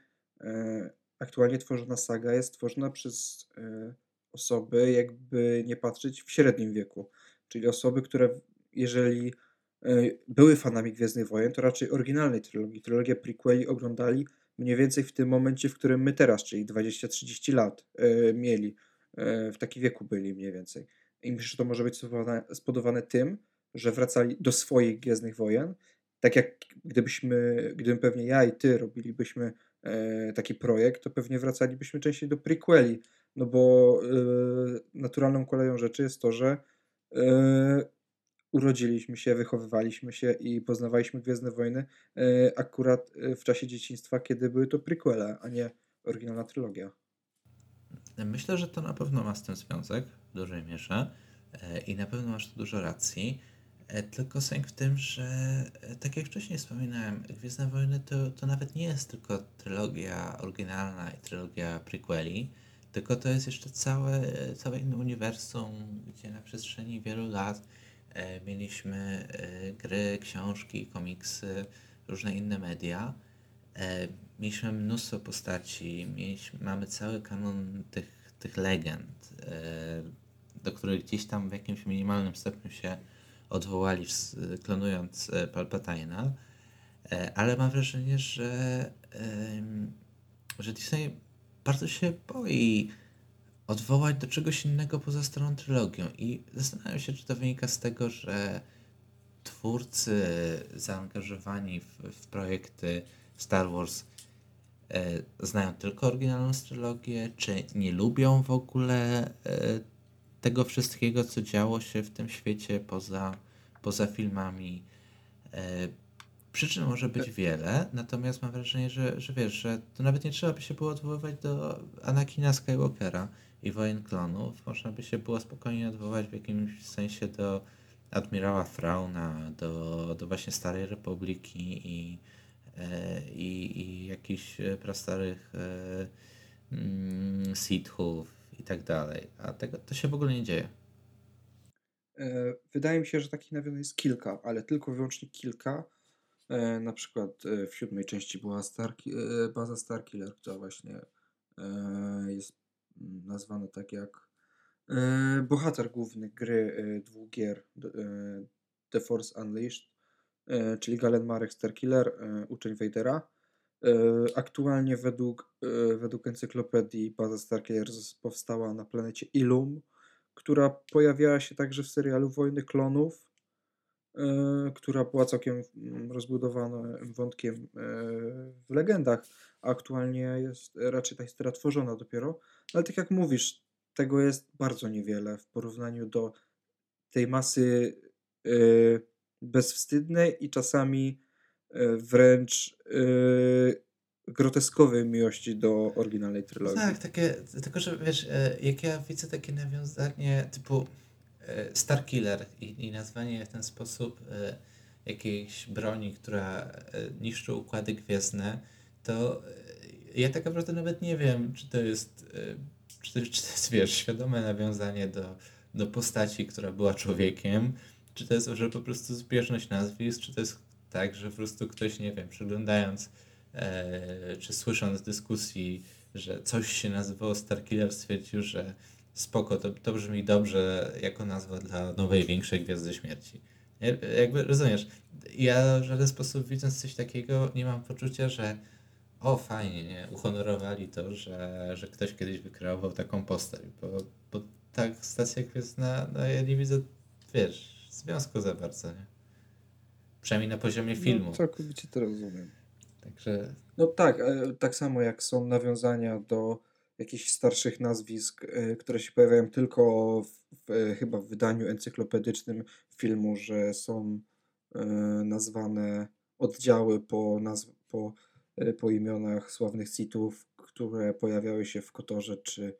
aktualnie tworzona saga jest tworzona przez osoby, jakby nie patrzeć, w średnim wieku. Czyli osoby, które jeżeli były fanami Gwiezdnych Wojen, to raczej oryginalnej trylogii prequeli oglądali mniej więcej w tym momencie, w którym my teraz, czyli 20-30 lat mieli, w takim wieku byli mniej więcej. I myślę, że to może być spowodowane tym, że wracali do swoich Gwiezdnych Wojen, tak jak gdybym pewnie ja i ty robilibyśmy taki projekt, to pewnie wracalibyśmy częściej do prequeli, no bo naturalną koleją rzeczy jest to, że urodziliśmy się, wychowywaliśmy się i poznawaliśmy Gwiezdne Wojny akurat w czasie dzieciństwa, kiedy były to prequele, a nie oryginalna trylogia. Myślę, że to na pewno ma z tym związek w dużej mierze i na pewno masz tu dużo racji, tylko sęk w tym, że tak jak wcześniej wspominałem, Gwiezdne Wojny to nawet nie jest tylko trylogia oryginalna i trylogia prequeli, tylko to jest jeszcze całe inne uniwersum, gdzie na przestrzeni wielu lat mieliśmy gry, książki, komiksy, różne inne media. Mieliśmy mnóstwo postaci, mamy cały kanon tych legend, do których gdzieś tam w jakimś minimalnym stopniu się odwołali, klonując Palpatine'a, ale mam wrażenie, że Disney bardzo się boi odwołać do czegoś innego poza starą trylogią i zastanawiam się, czy to wynika z tego, że twórcy zaangażowani w projekty Star Wars znają tylko oryginalną trylogię, czy nie lubią w ogóle tego wszystkiego, co działo się w tym świecie poza filmami. Przyczyn może być wiele, natomiast mam wrażenie, że wiesz, że to nawet nie trzeba by się było odwoływać do Anakina Skywalkera i Wojen Klonów. Można by się było spokojnie odwołać w jakimś sensie do Admirała Thrawna, do właśnie Starej Republiki i jakichś prastarych Sithów i tak dalej, a tego to się w ogóle nie dzieje. Wydaje mi się, że takich nawiązań jest kilka, ale tylko wyłącznie kilka. Na przykład w 7. części była baza Starkiller, która właśnie jest nazwana tak jak bohater główny gry dwóch gier The Force Unleashed, czyli Galen Marek Starkiller, uczeń Vadera. Aktualnie według encyklopedii baza Starkiller powstała na planecie Ilum, która pojawiała się także w serialu Wojny Klonów, która była całkiem rozbudowanym wątkiem w legendach, a aktualnie jest raczej ta historia tworzona dopiero. Ale tak jak mówisz, tego jest bardzo niewiele w porównaniu do tej masy bezwstydnej i czasami wręcz groteskowej miłości do oryginalnej trylogii. Tak, takie, tylko że wiesz, jak ja widzę takie nawiązanie typu Starkiller i nazwanie w ten sposób jakiejś broni, która niszczy układy gwiezdne, to ja tak naprawdę nawet nie wiem, czy to jest wiesz, świadome nawiązanie do postaci, która była człowiekiem, czy to jest że po prostu zbieżność nazwisk, czy to jest tak, że po prostu ktoś, nie wiem, przeglądając czy słysząc dyskusji, że coś się nazywało Starkiller, stwierdził, że spoko, to brzmi dobrze jako nazwa dla nowej, większej Gwiazdy Śmierci. Jakby, rozumiesz, ja w żaden sposób widząc coś takiego nie mam poczucia, że fajnie, nie? Uhonorowali to, że ktoś kiedyś wykreował taką postać, bo tak Stacja Gwiezdna, no ja nie widzę, wiesz, związku za bardzo, nie? Przynajmniej na poziomie filmu. No, całkowicie to rozumiem. Także... No tak, tak samo jak są nawiązania do jakichś starszych nazwisk, które się pojawiają tylko chyba w wydaniu encyklopedycznym filmu, że są nazwane oddziały po imionach sławnych Sithów, które pojawiały się w Kotorze czy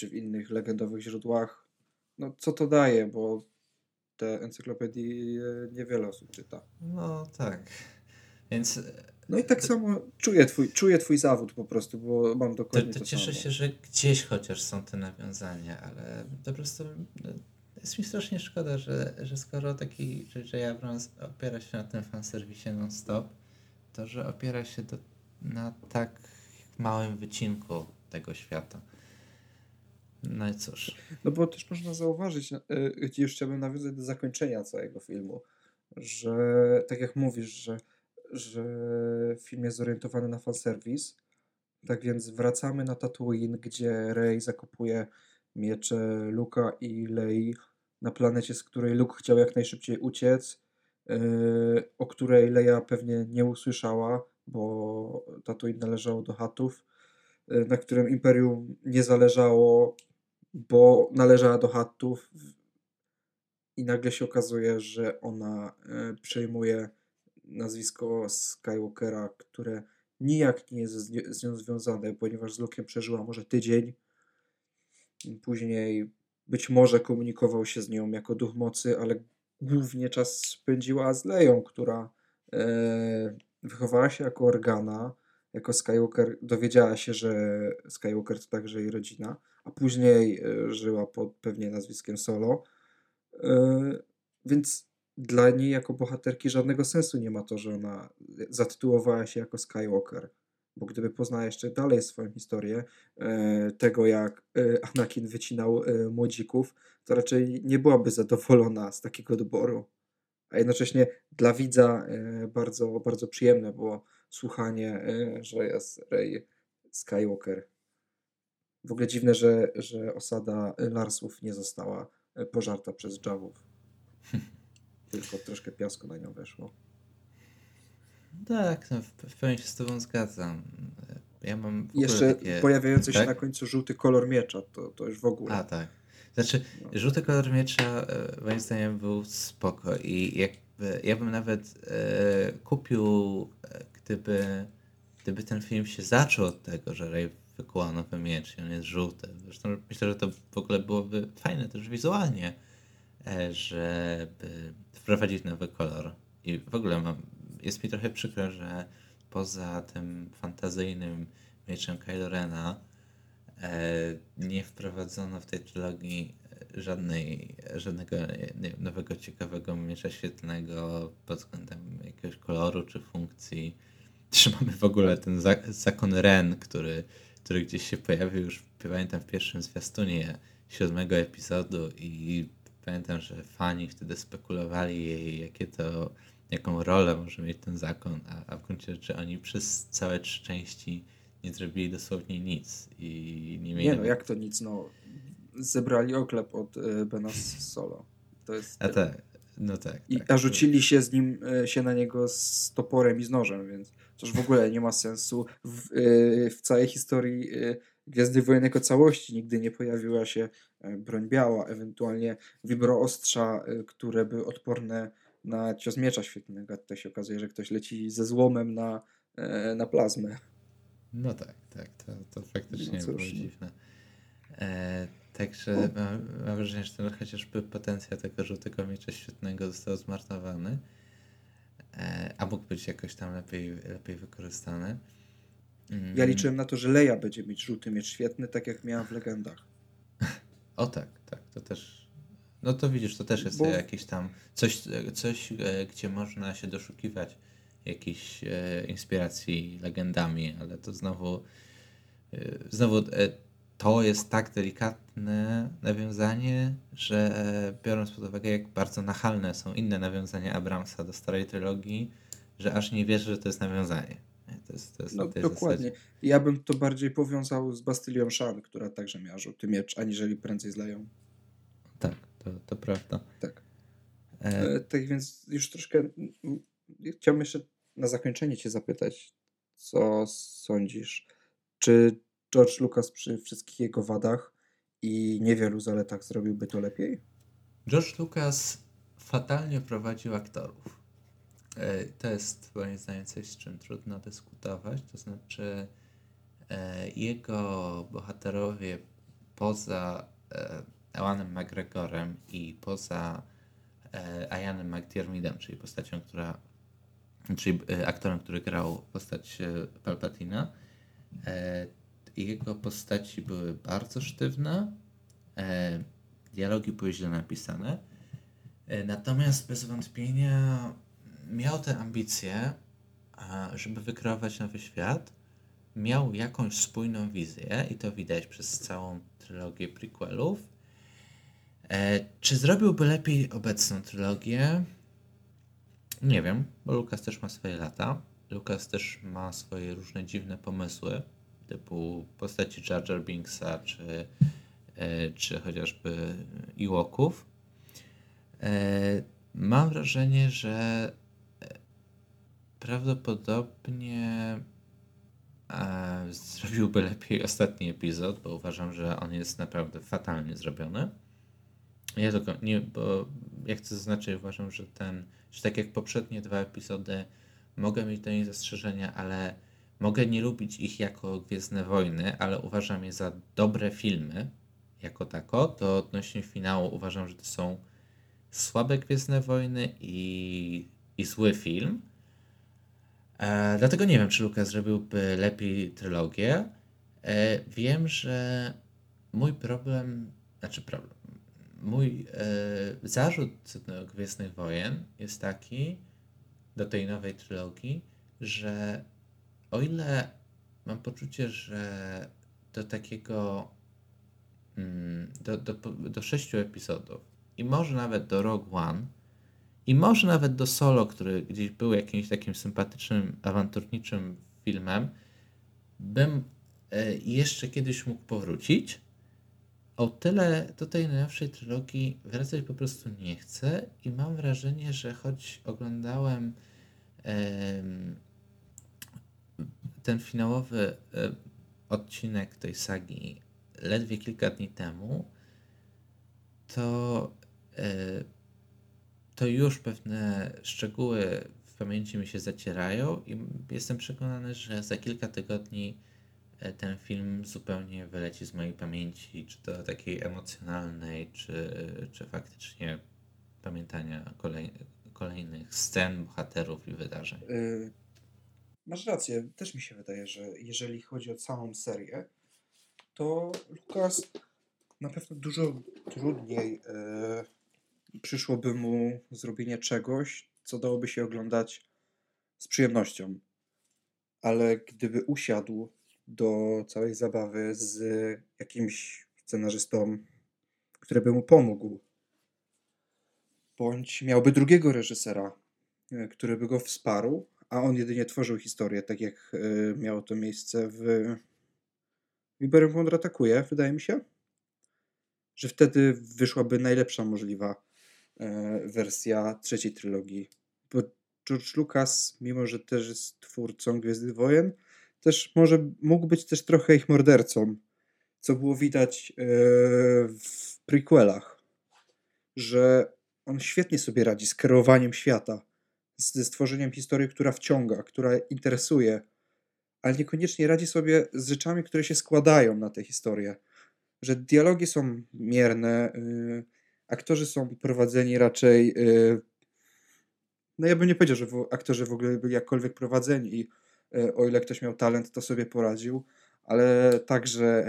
w innych legendowych źródłach. No co to daje, bo te encyklopedii niewiele osób czyta. No tak, więc... No i tak samo czuję twój zawód po prostu, bo mam dokładnie to cieszę samo. Się, że gdzieś chociaż są te nawiązania, ale po prostu jest mi strasznie szkoda, że skoro taki J.J. Abrams opiera się na tym fanserwisie non-stop, to że opiera się na tak małym wycinku tego świata. No i cóż. No bo też można zauważyć, już chciałbym nawiązać do zakończenia całego filmu, że tak jak mówisz, że że film jest zorientowany na fanserwis. Tak więc wracamy na Tatooine, gdzie Rey zakupuje miecze Luka i Lei na planecie, z której Luke chciał jak najszybciej uciec, o której Leia pewnie nie usłyszała, bo Tatooine należało do Hatów, na którym Imperium nie zależało, bo należała do Hatów. I nagle się okazuje, że ona przejmuje nazwisko Skywalkera, które nijak nie jest z nią związane, ponieważ z Luke'em przeżyła może tydzień. Później być może komunikował się z nią jako duch mocy, ale głównie czas spędziła z Leią, która wychowała się jako Organa, jako Skywalker. Dowiedziała się, że Skywalker to także jej rodzina, a później żyła pod pewnie nazwiskiem Solo. Więc dla niej jako bohaterki żadnego sensu nie ma to, że ona zatytułowała się jako Skywalker, bo gdyby poznała jeszcze dalej swoją historię tego, jak Anakin wycinał młodzików, to raczej nie byłaby zadowolona z takiego doboru, a jednocześnie dla widza bardzo, bardzo przyjemne było słuchanie, że jest Rey Skywalker. W ogóle dziwne, że osada Larsów nie została pożarta przez Jawów. Tylko troszkę piasku na nią weszło. Tak, no, w pełni się z tobą zgadzam. Ja mam jeszcze takie... pojawiający się na końcu żółty kolor miecza, to już w ogóle. A tak. Znaczy, no. Żółty kolor miecza moim zdaniem był spoko i jakby ja bym nawet kupił, gdyby ten film się zaczął od tego, że Rey wykuła nowy miecz i on jest żółty. Zresztą myślę, że to w ogóle byłoby fajne też wizualnie, żeby wprowadzić nowy kolor. I w ogóle jest mi trochę przykro, że poza tym fantazyjnym mieczem Kylo Rena nie wprowadzono w tej trylogii żadnego nowego, ciekawego miecza świetlnego pod względem jakiegoś koloru czy funkcji. Trzymamy w ogóle ten zakon Ren, który gdzieś się pojawił już, pamiętam, w pierwszym zwiastunie 7 epizodu i pamiętam, że fani wtedy spekulowali jej, jaką rolę może mieć ten zakon, a w gruncie rzeczy oni przez całe 3 części nie zrobili dosłownie nic i nie mieli... Nie, jak to nic, zebrali oklep od Bena Solo. To jest... A tak, tak. A rzucili się z nim, się na niego z toporem i z nożem, więc to już w ogóle nie ma sensu. W całej historii Gwiezdnych Wojen jako całości nigdy nie pojawiła się broń biała, ewentualnie wibroostrza, które były odporne na cios miecza świetlnego. To się okazuje, że ktoś leci ze złomem na plazmę. No tak, to faktycznie było dziwne. Także mam wrażenie, że ten chociażby potencjał tego żółtego miecza świetlnego został zmarnowany, a mógł być jakoś tam lepiej wykorzystany. Ja liczyłem na to, że Leia będzie mieć żółty miecz świetny, tak jak miała w Legendach. O tak, to też... No to widzisz, to też jest jakieś tam coś, gdzie można się doszukiwać jakiejś inspiracji legendami, ale to znowu to jest tak delikatne nawiązanie, że biorąc pod uwagę, jak bardzo nachalne są inne nawiązania Abramsa do starej trylogii, że aż nie wierzę, że to jest nawiązanie. To jest no, dokładnie. Zasadzie. Ja bym to bardziej powiązał z Bastylią Shan, która także miała żółty miecz, aniżeli prędzej z Leją. Tak, to prawda. Tak. Tak więc już troszkę... Chciałbym jeszcze na zakończenie cię zapytać, co sądzisz? Czy George Lucas przy wszystkich jego wadach i niewielu zaletach zrobiłby to lepiej? George Lucas fatalnie prowadził aktorów. To jest moim zdaniem coś, z czym trudno dyskutować. To znaczy jego bohaterowie poza Alanem McGregorem i poza Ianem McDiarmidem, czyli postacią, aktorem, który grał postać Palpatina, jego postaci były bardzo sztywne, dialogi były źle napisane, natomiast bez wątpienia miał te ambicje, żeby wykreować nowy świat, miał jakąś spójną wizję i to widać przez całą trylogię prequelów. Czy zrobiłby lepiej obecną trylogię? Nie wiem, bo Lucas też ma swoje lata. Lucas też ma swoje różne dziwne pomysły, typu postaci Jar Jar Binksa, czy chociażby Ewoków. Mam wrażenie, że prawdopodobnie zrobiłby lepiej ostatni epizod, bo uważam, że on jest naprawdę fatalnie zrobiony. Ja tylko nie, bo jak chcę zaznaczyć, uważam, że tak jak poprzednie dwa epizody, mogę mieć do nich zastrzeżenia, ale mogę nie lubić ich jako Gwiezdne Wojny, ale uważam je za dobre filmy jako tako. To odnośnie finału uważam, że to są słabe Gwiezdne Wojny i zły film. Dlatego nie wiem, czy Lucas zrobiłby lepiej trylogię. Wiem, że mój zarzut co do Gwiezdnych Wojen jest taki do tej nowej trylogii, że o ile mam poczucie, że do 6 epizodów i może nawet do Rogue One i może nawet do Solo, który gdzieś był jakimś takim sympatycznym, awanturniczym filmem, bym jeszcze kiedyś mógł powrócić, o tyle do tej najnowszej trylogii wracać po prostu nie chcę i mam wrażenie, że choć oglądałem ten finałowy odcinek tej sagi ledwie kilka dni temu, to już pewne szczegóły w pamięci mi się zacierają i jestem przekonany, że za kilka tygodni ten film zupełnie wyleci z mojej pamięci, czy to takiej emocjonalnej, czy faktycznie pamiętania kolejnych scen, bohaterów i wydarzeń. Masz rację, też mi się wydaje, że jeżeli chodzi o całą serię, to Lucas na pewno dużo trudniej przyszłoby mu zrobienie czegoś, co dałoby się oglądać z przyjemnością. Ale gdyby usiadł do całej zabawy z jakimś scenarzystą, który by mu pomógł, bądź miałby drugiego reżysera, który by go wsparł, a on jedynie tworzył historię, tak jak miało to miejsce w Imperium kontratakuje, wydaje mi się, że wtedy wyszłaby najlepsza możliwa wersja trzeciej trylogii. Bo George Lucas, mimo że też jest twórcą Gwiezdnych Wojen, też mógł być też trochę ich mordercą, co było widać w prequelach, że on świetnie sobie radzi z kreowaniem świata, ze stworzeniem historii, która wciąga, która interesuje, ale niekoniecznie radzi sobie z rzeczami, które się składają na tę historię, że dialogi są mierne, aktorzy są prowadzeni raczej, no ja bym nie powiedział, że aktorzy w ogóle byli jakkolwiek prowadzeni i o ile ktoś miał talent, to sobie poradził, ale także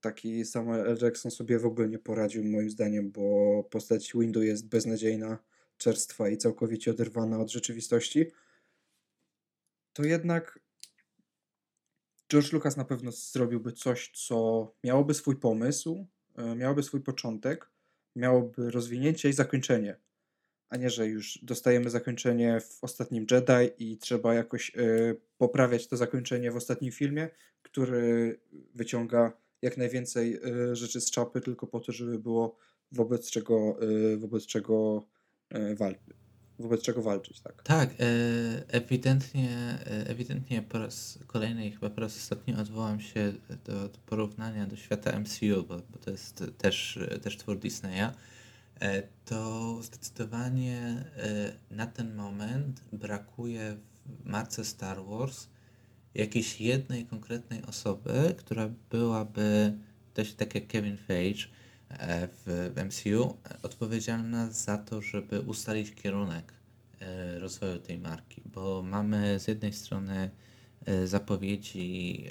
taki Samuel L. Jackson sobie w ogóle nie poradził moim zdaniem, bo postać Windu jest beznadziejna, czerstwa i całkowicie oderwana od rzeczywistości. To jednak George Lucas na pewno zrobiłby coś, co miałoby swój pomysł, miałoby swój początek, miałoby rozwinięcie i zakończenie. A nie, że już dostajemy zakończenie w ostatnim Jedi i trzeba jakoś poprawiać to zakończenie w ostatnim filmie, który wyciąga jak najwięcej rzeczy z czapy tylko po to, żeby było wobec czego walczyć. Tak, ewidentnie po raz kolejny i chyba po raz ostatni odwołam się do porównania do świata MCU, bo to jest też twór Disneya. To zdecydowanie na ten moment brakuje w marce Star Wars jakiejś jednej konkretnej osoby, która byłaby, też tak jak Kevin Feige w MCU, odpowiedzialna za to, żeby ustalić kierunek rozwoju tej marki, bo mamy z jednej strony zapowiedzi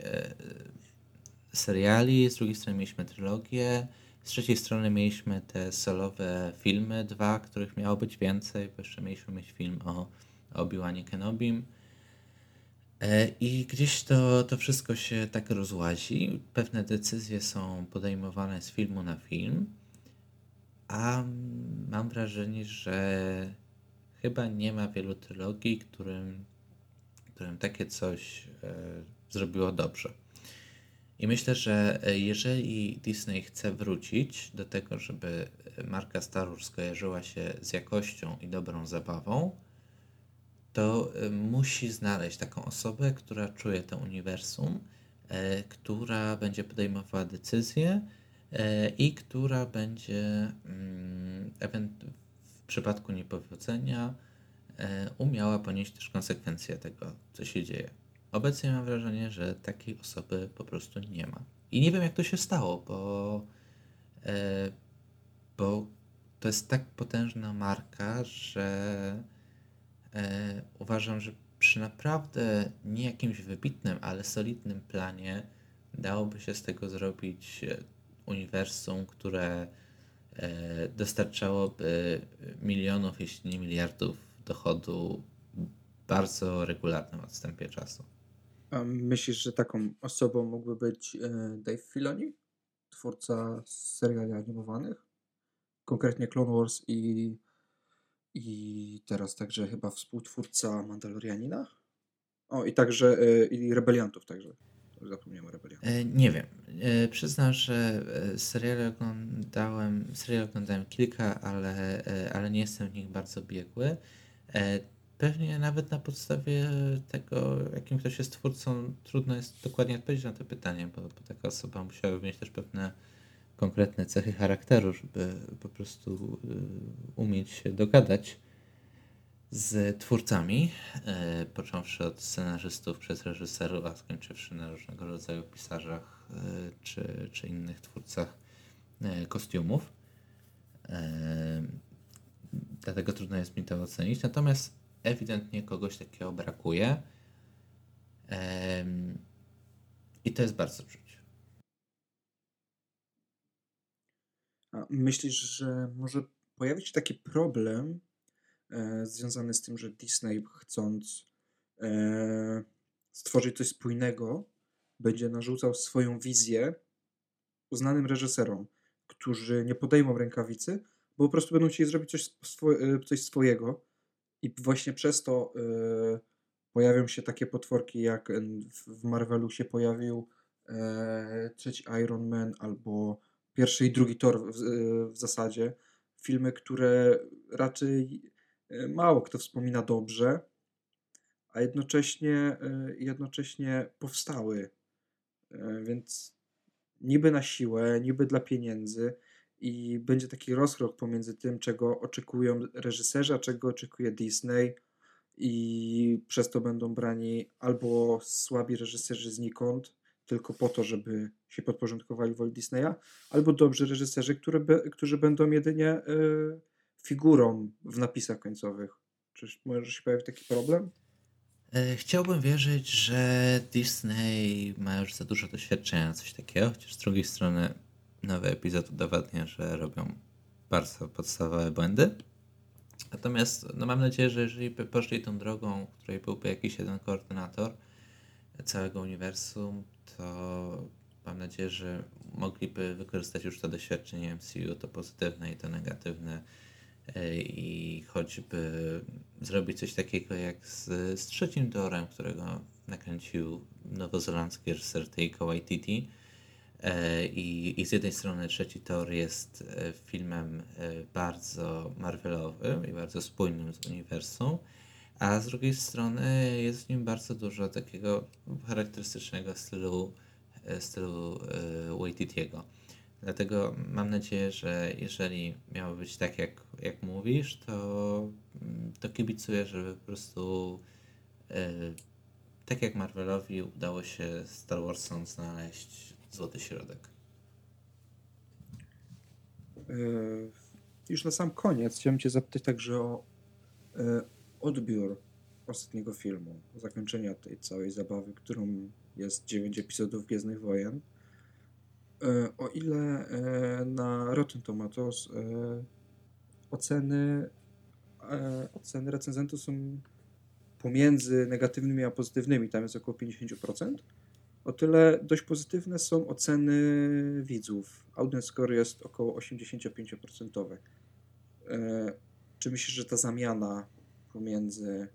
seriali, z drugiej strony mieliśmy trylogię, z trzeciej strony mieliśmy te solowe filmy, dwa, których miało być więcej, bo jeszcze mieliśmy mieć film o Obi-Wanie Kenobim. I gdzieś to wszystko się tak rozłazi. Pewne decyzje są podejmowane z filmu na film, a mam wrażenie, że Chyba nie ma wielu trylogii, którym takie coś zrobiło dobrze. I myślę, że jeżeli Disney chce wrócić do tego, żeby marka Star Wars kojarzyła się z jakością i dobrą zabawą, to musi znaleźć taką osobę, która czuje to uniwersum, która będzie podejmowała decyzje i która będzie w przypadku niepowodzenia umiała ponieść też konsekwencje tego, co się dzieje. Obecnie mam wrażenie, że takiej osoby po prostu nie ma. I nie wiem, jak to się stało, bo to jest tak potężna marka, że uważam, że przy naprawdę nie jakimś wybitnym, ale solidnym planie dałoby się z tego zrobić uniwersum, które dostarczałoby milionów, jeśli nie miliardów dochodu w bardzo regularnym odstępie czasu. A myślisz, że taką osobą mógłby być Dave Filoni, twórca seriali animowanych? Konkretnie Clone Wars i teraz także chyba współtwórca Mandalorianina? O, i także i Rebeliantów także. Zapomniałem o Rebeliantach. Nie wiem. Przyznam, że serial oglądałem kilka, ale nie jestem w nich bardzo biegły. Pewnie nawet na podstawie tego, jakim ktoś jest twórcą, trudno jest dokładnie odpowiedzieć na to pytanie, bo taka osoba musiałaby mieć też pewne konkretne cechy charakteru, żeby po prostu umieć się dogadać z twórcami, począwszy od scenarzystów przez reżyserów, a skończywszy na różnego rodzaju pisarzach czy innych twórcach kostiumów. Dlatego trudno jest mi to ocenić. Natomiast ewidentnie kogoś takiego brakuje i to jest bardzo czuć. A myślisz, że może pojawić się taki problem związany z tym, że Disney, chcąc stworzyć coś spójnego, będzie narzucał swoją wizję uznanym reżyserom, którzy nie podejmą rękawicy, bo po prostu będą chcieli zrobić coś swojego. I właśnie przez to pojawią się takie potworki, jak w Marvelu się pojawił trzeci Iron Man albo pierwszy i drugi Thor w zasadzie. Filmy, które raczej mało kto wspomina dobrze, a jednocześnie powstały. Więc niby na siłę, niby dla pieniędzy. I będzie taki rozkrok pomiędzy tym, czego oczekują reżyserzy, a czego oczekuje Disney, i przez to będą brani albo słabi reżyserzy znikąd, tylko po to, żeby się podporządkowali woli Disneya, albo dobrzy reżyserzy, którzy będą jedynie figurą w napisach końcowych. Czy może się pojawić taki problem? Chciałbym wierzyć, że Disney ma już za dużo doświadczenia, coś takiego, chociaż z drugiej strony nowy epizod udowadnia, że robią bardzo podstawowe błędy. Natomiast mam nadzieję, że jeżeli by poszli tą drogą, w której byłby jakiś jeden koordynator całego uniwersum, to mam nadzieję, że mogliby wykorzystać już to doświadczenie MCU, to pozytywne i to negatywne, i choćby zrobić coś takiego jak z trzecim Thorem, którego nakręcił nowozelandzki reżyser Taika Waititi. I z jednej strony trzeci Thor jest filmem bardzo marvelowym i bardzo spójnym z uniwersum, a z drugiej strony jest w nim bardzo dużo takiego charakterystycznego stylu Waititiego. Dlatego mam nadzieję, że jeżeli miało być tak, jak mówisz, to kibicuję, żeby po prostu tak jak Marvelowi udało się Star Warsom znaleźć złoty środek. Już na sam koniec chciałem cię zapytać także o odbiór ostatniego filmu, o zakończenia tej całej zabawy, którą jest 9 epizodów Gwiezdnych Wojen. O ile na Rotten Tomatoes oceny recenzentów są pomiędzy negatywnymi a pozytywnymi, tam jest około 50%. O tyle dość pozytywne są oceny widzów. Audience score jest około 85%. Czy myślisz, że ta zamiana pomiędzy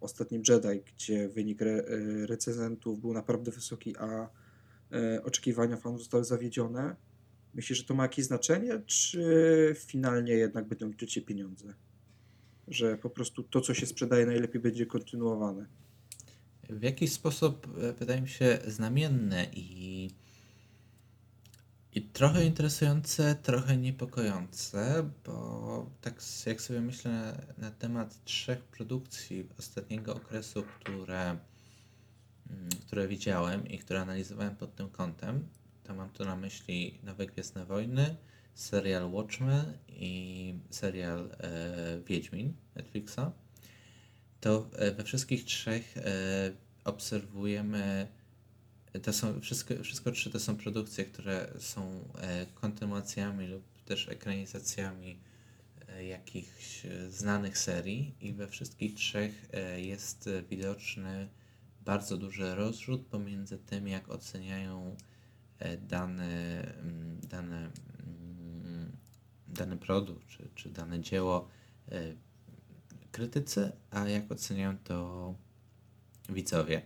Ostatnim Jedi, gdzie wynik recenzentów był naprawdę wysoki, a oczekiwania fanów zostały zawiedzione. Myślisz, że to ma jakieś znaczenie, czy finalnie jednak będą liczyć się pieniądze? Że po prostu to, co się sprzedaje, najlepiej będzie kontynuowane. W jakiś sposób wydaje mi się znamienne i trochę interesujące, trochę niepokojące, bo tak jak sobie myślę na temat trzech produkcji ostatniego okresu, które widziałem i które analizowałem pod tym kątem, to mam tu na myśli nowe Gwiezdne Wojny, serial Watchmen i serial Wiedźmin Netflixa, to we wszystkich trzech obserwujemy, to są wszystko trzy to są produkcje, które są kontynuacjami lub też ekranizacjami jakichś znanych serii i we wszystkich trzech jest widoczny bardzo duży rozrzut pomiędzy tym, jak oceniają dany produkt czy dane dzieło krytycy, a jak oceniają to widzowie.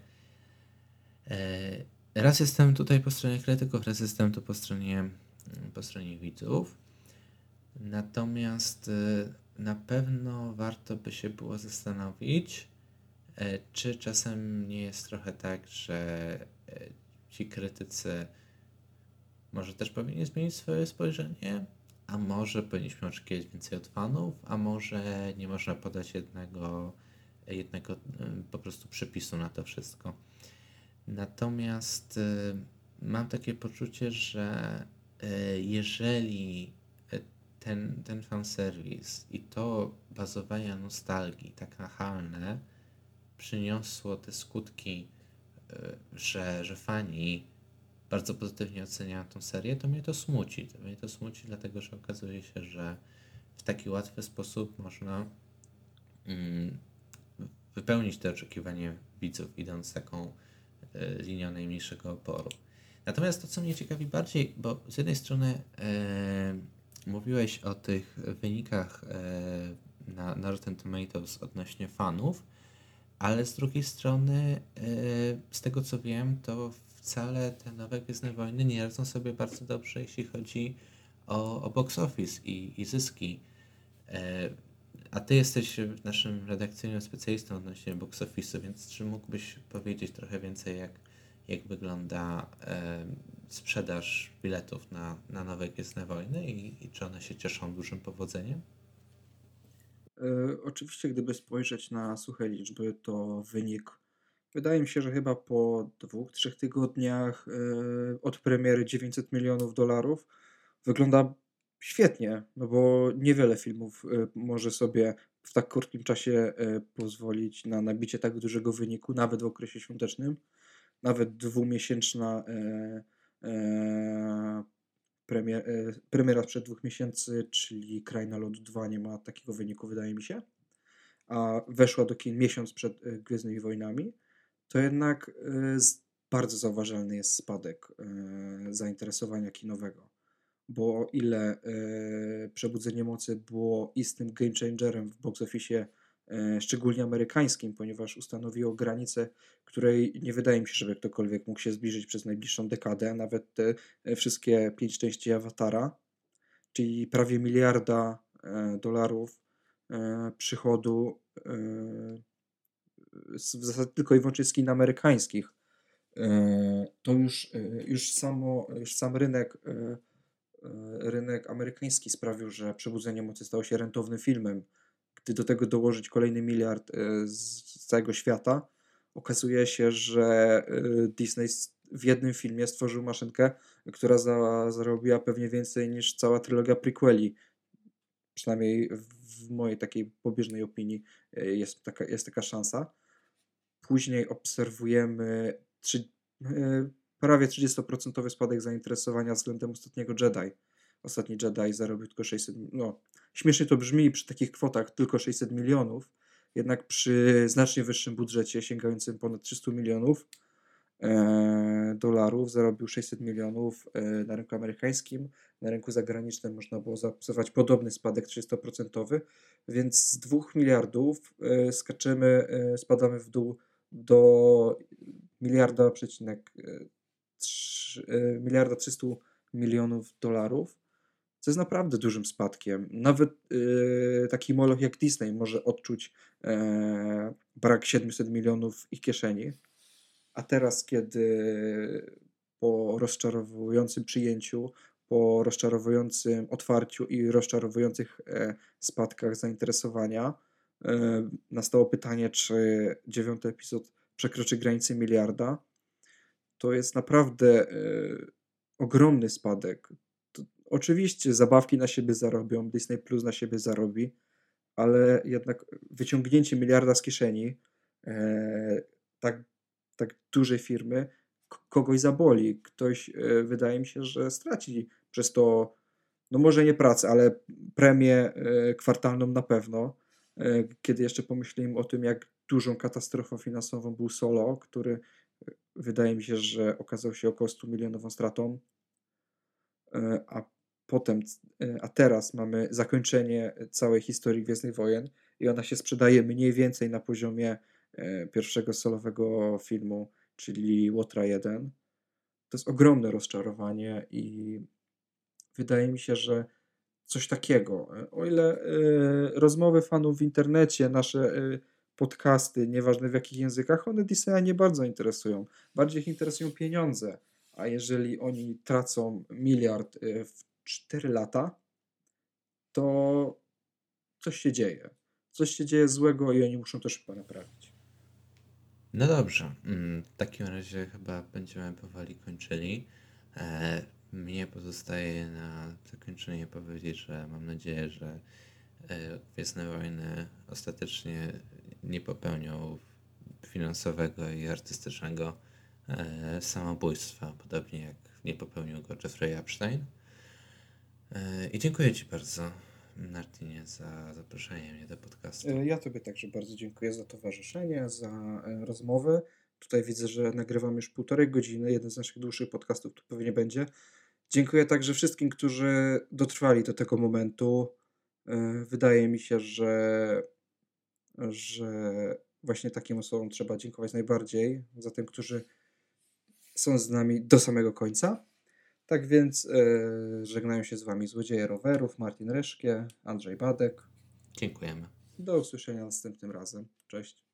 Raz jestem tutaj po stronie krytyków, raz jestem tu po stronie widzów. Natomiast na pewno warto by się było zastanowić, czy czasem nie jest trochę tak, że ci krytycy może też powinni zmienić swoje spojrzenie, a może powinniśmy oczekiwać więcej od fanów, a może nie można podać jednego po prostu przepisu na to wszystko. Natomiast mam takie poczucie, że jeżeli ten fanserwis i to bazowanie nostalgii tak nachalne przyniosło te skutki, że fani bardzo pozytywnie oceniają tą serię, to mnie to smuci. Dlatego, że okazuje się, że w taki łatwy sposób można wypełnić te oczekiwania widzów, idąc taką linią najmniejszego oporu. Natomiast to, co mnie ciekawi bardziej, bo z jednej strony mówiłeś o tych wynikach na Rotten Tomatoes odnośnie fanów, ale z drugiej strony z tego, co wiem, to wcale te nowe Gwiezdne Wojny nie radzą sobie bardzo dobrze, jeśli chodzi o box office i zyski. A ty jesteś naszym redakcyjnym specjalistą odnośnie box office'u, więc czy mógłbyś powiedzieć trochę więcej, jak wygląda sprzedaż biletów na nowe Gwiezdne Wojny i czy one się cieszą dużym powodzeniem? Oczywiście, gdyby spojrzeć na suche liczby, to wynik wydaje mi się, że chyba po 2-3 tygodniach od premiery $900 milionów wygląda świetnie, no bo niewiele filmów może sobie w tak krótkim czasie pozwolić na nabicie tak dużego wyniku, nawet w okresie świątecznym. Nawet dwumiesięczna premiera sprzed 2 miesięcy, czyli Kraina Lodu 2 nie ma takiego wyniku, wydaje mi się, a weszła do kin miesiąc przed Gwiezdnymi Wojnami, to jednak bardzo zauważalny jest spadek zainteresowania kinowego. Bo o ile Przebudzenie Mocy było istnym game changerem w box office, szczególnie amerykańskim, ponieważ ustanowiło granicę, której nie wydaje mi się, żeby ktokolwiek mógł się zbliżyć przez najbliższą dekadę, nawet te wszystkie 5 części Awatara, czyli prawie $1 miliarda przychodu w zasadzie tylko i wyłącznie z kin amerykańskich. To już sam rynek amerykański sprawił, że Przebudzenie Mocy stało się rentownym filmem. Gdy do tego dołożyć kolejny miliard z całego świata, okazuje się, że Disney w jednym filmie stworzył maszynkę, która zarobiła pewnie więcej niż cała trylogia prequeli. Przynajmniej w mojej takiej pobieżnej opinii jest taka szansa. Później obserwujemy prawie 30% spadek zainteresowania względem Ostatniego Jedi. Ostatni Jedi zarobił tylko 600... No, śmiesznie to brzmi przy takich kwotach, tylko 600 milionów, jednak przy znacznie wyższym budżecie sięgającym ponad 300 milionów dolarów, zarobił 600 milionów na rynku amerykańskim, na rynku zagranicznym można było zaobserwować podobny spadek 30%, więc z 2 miliardów spadamy w dół do 1,3 miliarda dolarów, co jest naprawdę dużym spadkiem. Nawet taki moloch jak Disney może odczuć brak 700 milionów w ich kieszeni. A teraz, kiedy po rozczarowującym przyjęciu, po rozczarowującym otwarciu i rozczarowujących spadkach zainteresowania, nastało pytanie, czy 9 epizod przekroczy granicę miliarda, to jest naprawdę ogromny spadek. To, oczywiście zabawki na siebie zarobią, Disney Plus na siebie zarobi, ale jednak wyciągnięcie miliarda z kieszeni tak dużej firmy kogoś zaboli. Ktoś, wydaje mi się, że straci przez to, no może nie pracę, ale premię kwartalną na pewno, kiedy jeszcze pomyślimy o tym, jak dużą katastrofą finansową był Solo, który wydaje mi się, że okazał się około 100 milionową stratą, a teraz mamy zakończenie całej historii Gwiezdnych Wojen i ona się sprzedaje mniej więcej na poziomie pierwszego solowego filmu, czyli Łotra 1. To jest ogromne rozczarowanie i wydaje mi się, że coś takiego. O ile rozmowy fanów w internecie, nasze podcasty, nieważne w jakich językach, one Disneya nie bardzo interesują. Bardziej ich interesują pieniądze. A jeżeli oni tracą miliard w 4 lata, to coś się dzieje. Coś się dzieje złego i oni muszą to szybko naprawić. No dobrze. W takim razie chyba będziemy powoli kończyli. Mnie pozostaje na zakończenie powiedzieć, że mam nadzieję, że Gwiezdne Wojny ostatecznie nie popełnią finansowego i artystycznego samobójstwa, podobnie jak nie popełnił go Jeffrey Epstein. I dziękuję Ci bardzo, Martinie, za zaproszenie mnie do podcastu. Ja Tobie także bardzo dziękuję za towarzyszenie, za rozmowę. Tutaj widzę, że nagrywam już 1,5 godziny. Jeden z naszych dłuższych podcastów to pewnie będzie. Dziękuję także wszystkim, którzy dotrwali do tego momentu. Wydaje mi się, że właśnie takim osobom trzeba dziękować najbardziej, za tym, którzy są z nami do samego końca. Tak więc żegnają się z Wami Złodzieje Rowerów, Martin Reszkie, Andrzej Badek. Dziękujemy. Do usłyszenia następnym razem. Cześć.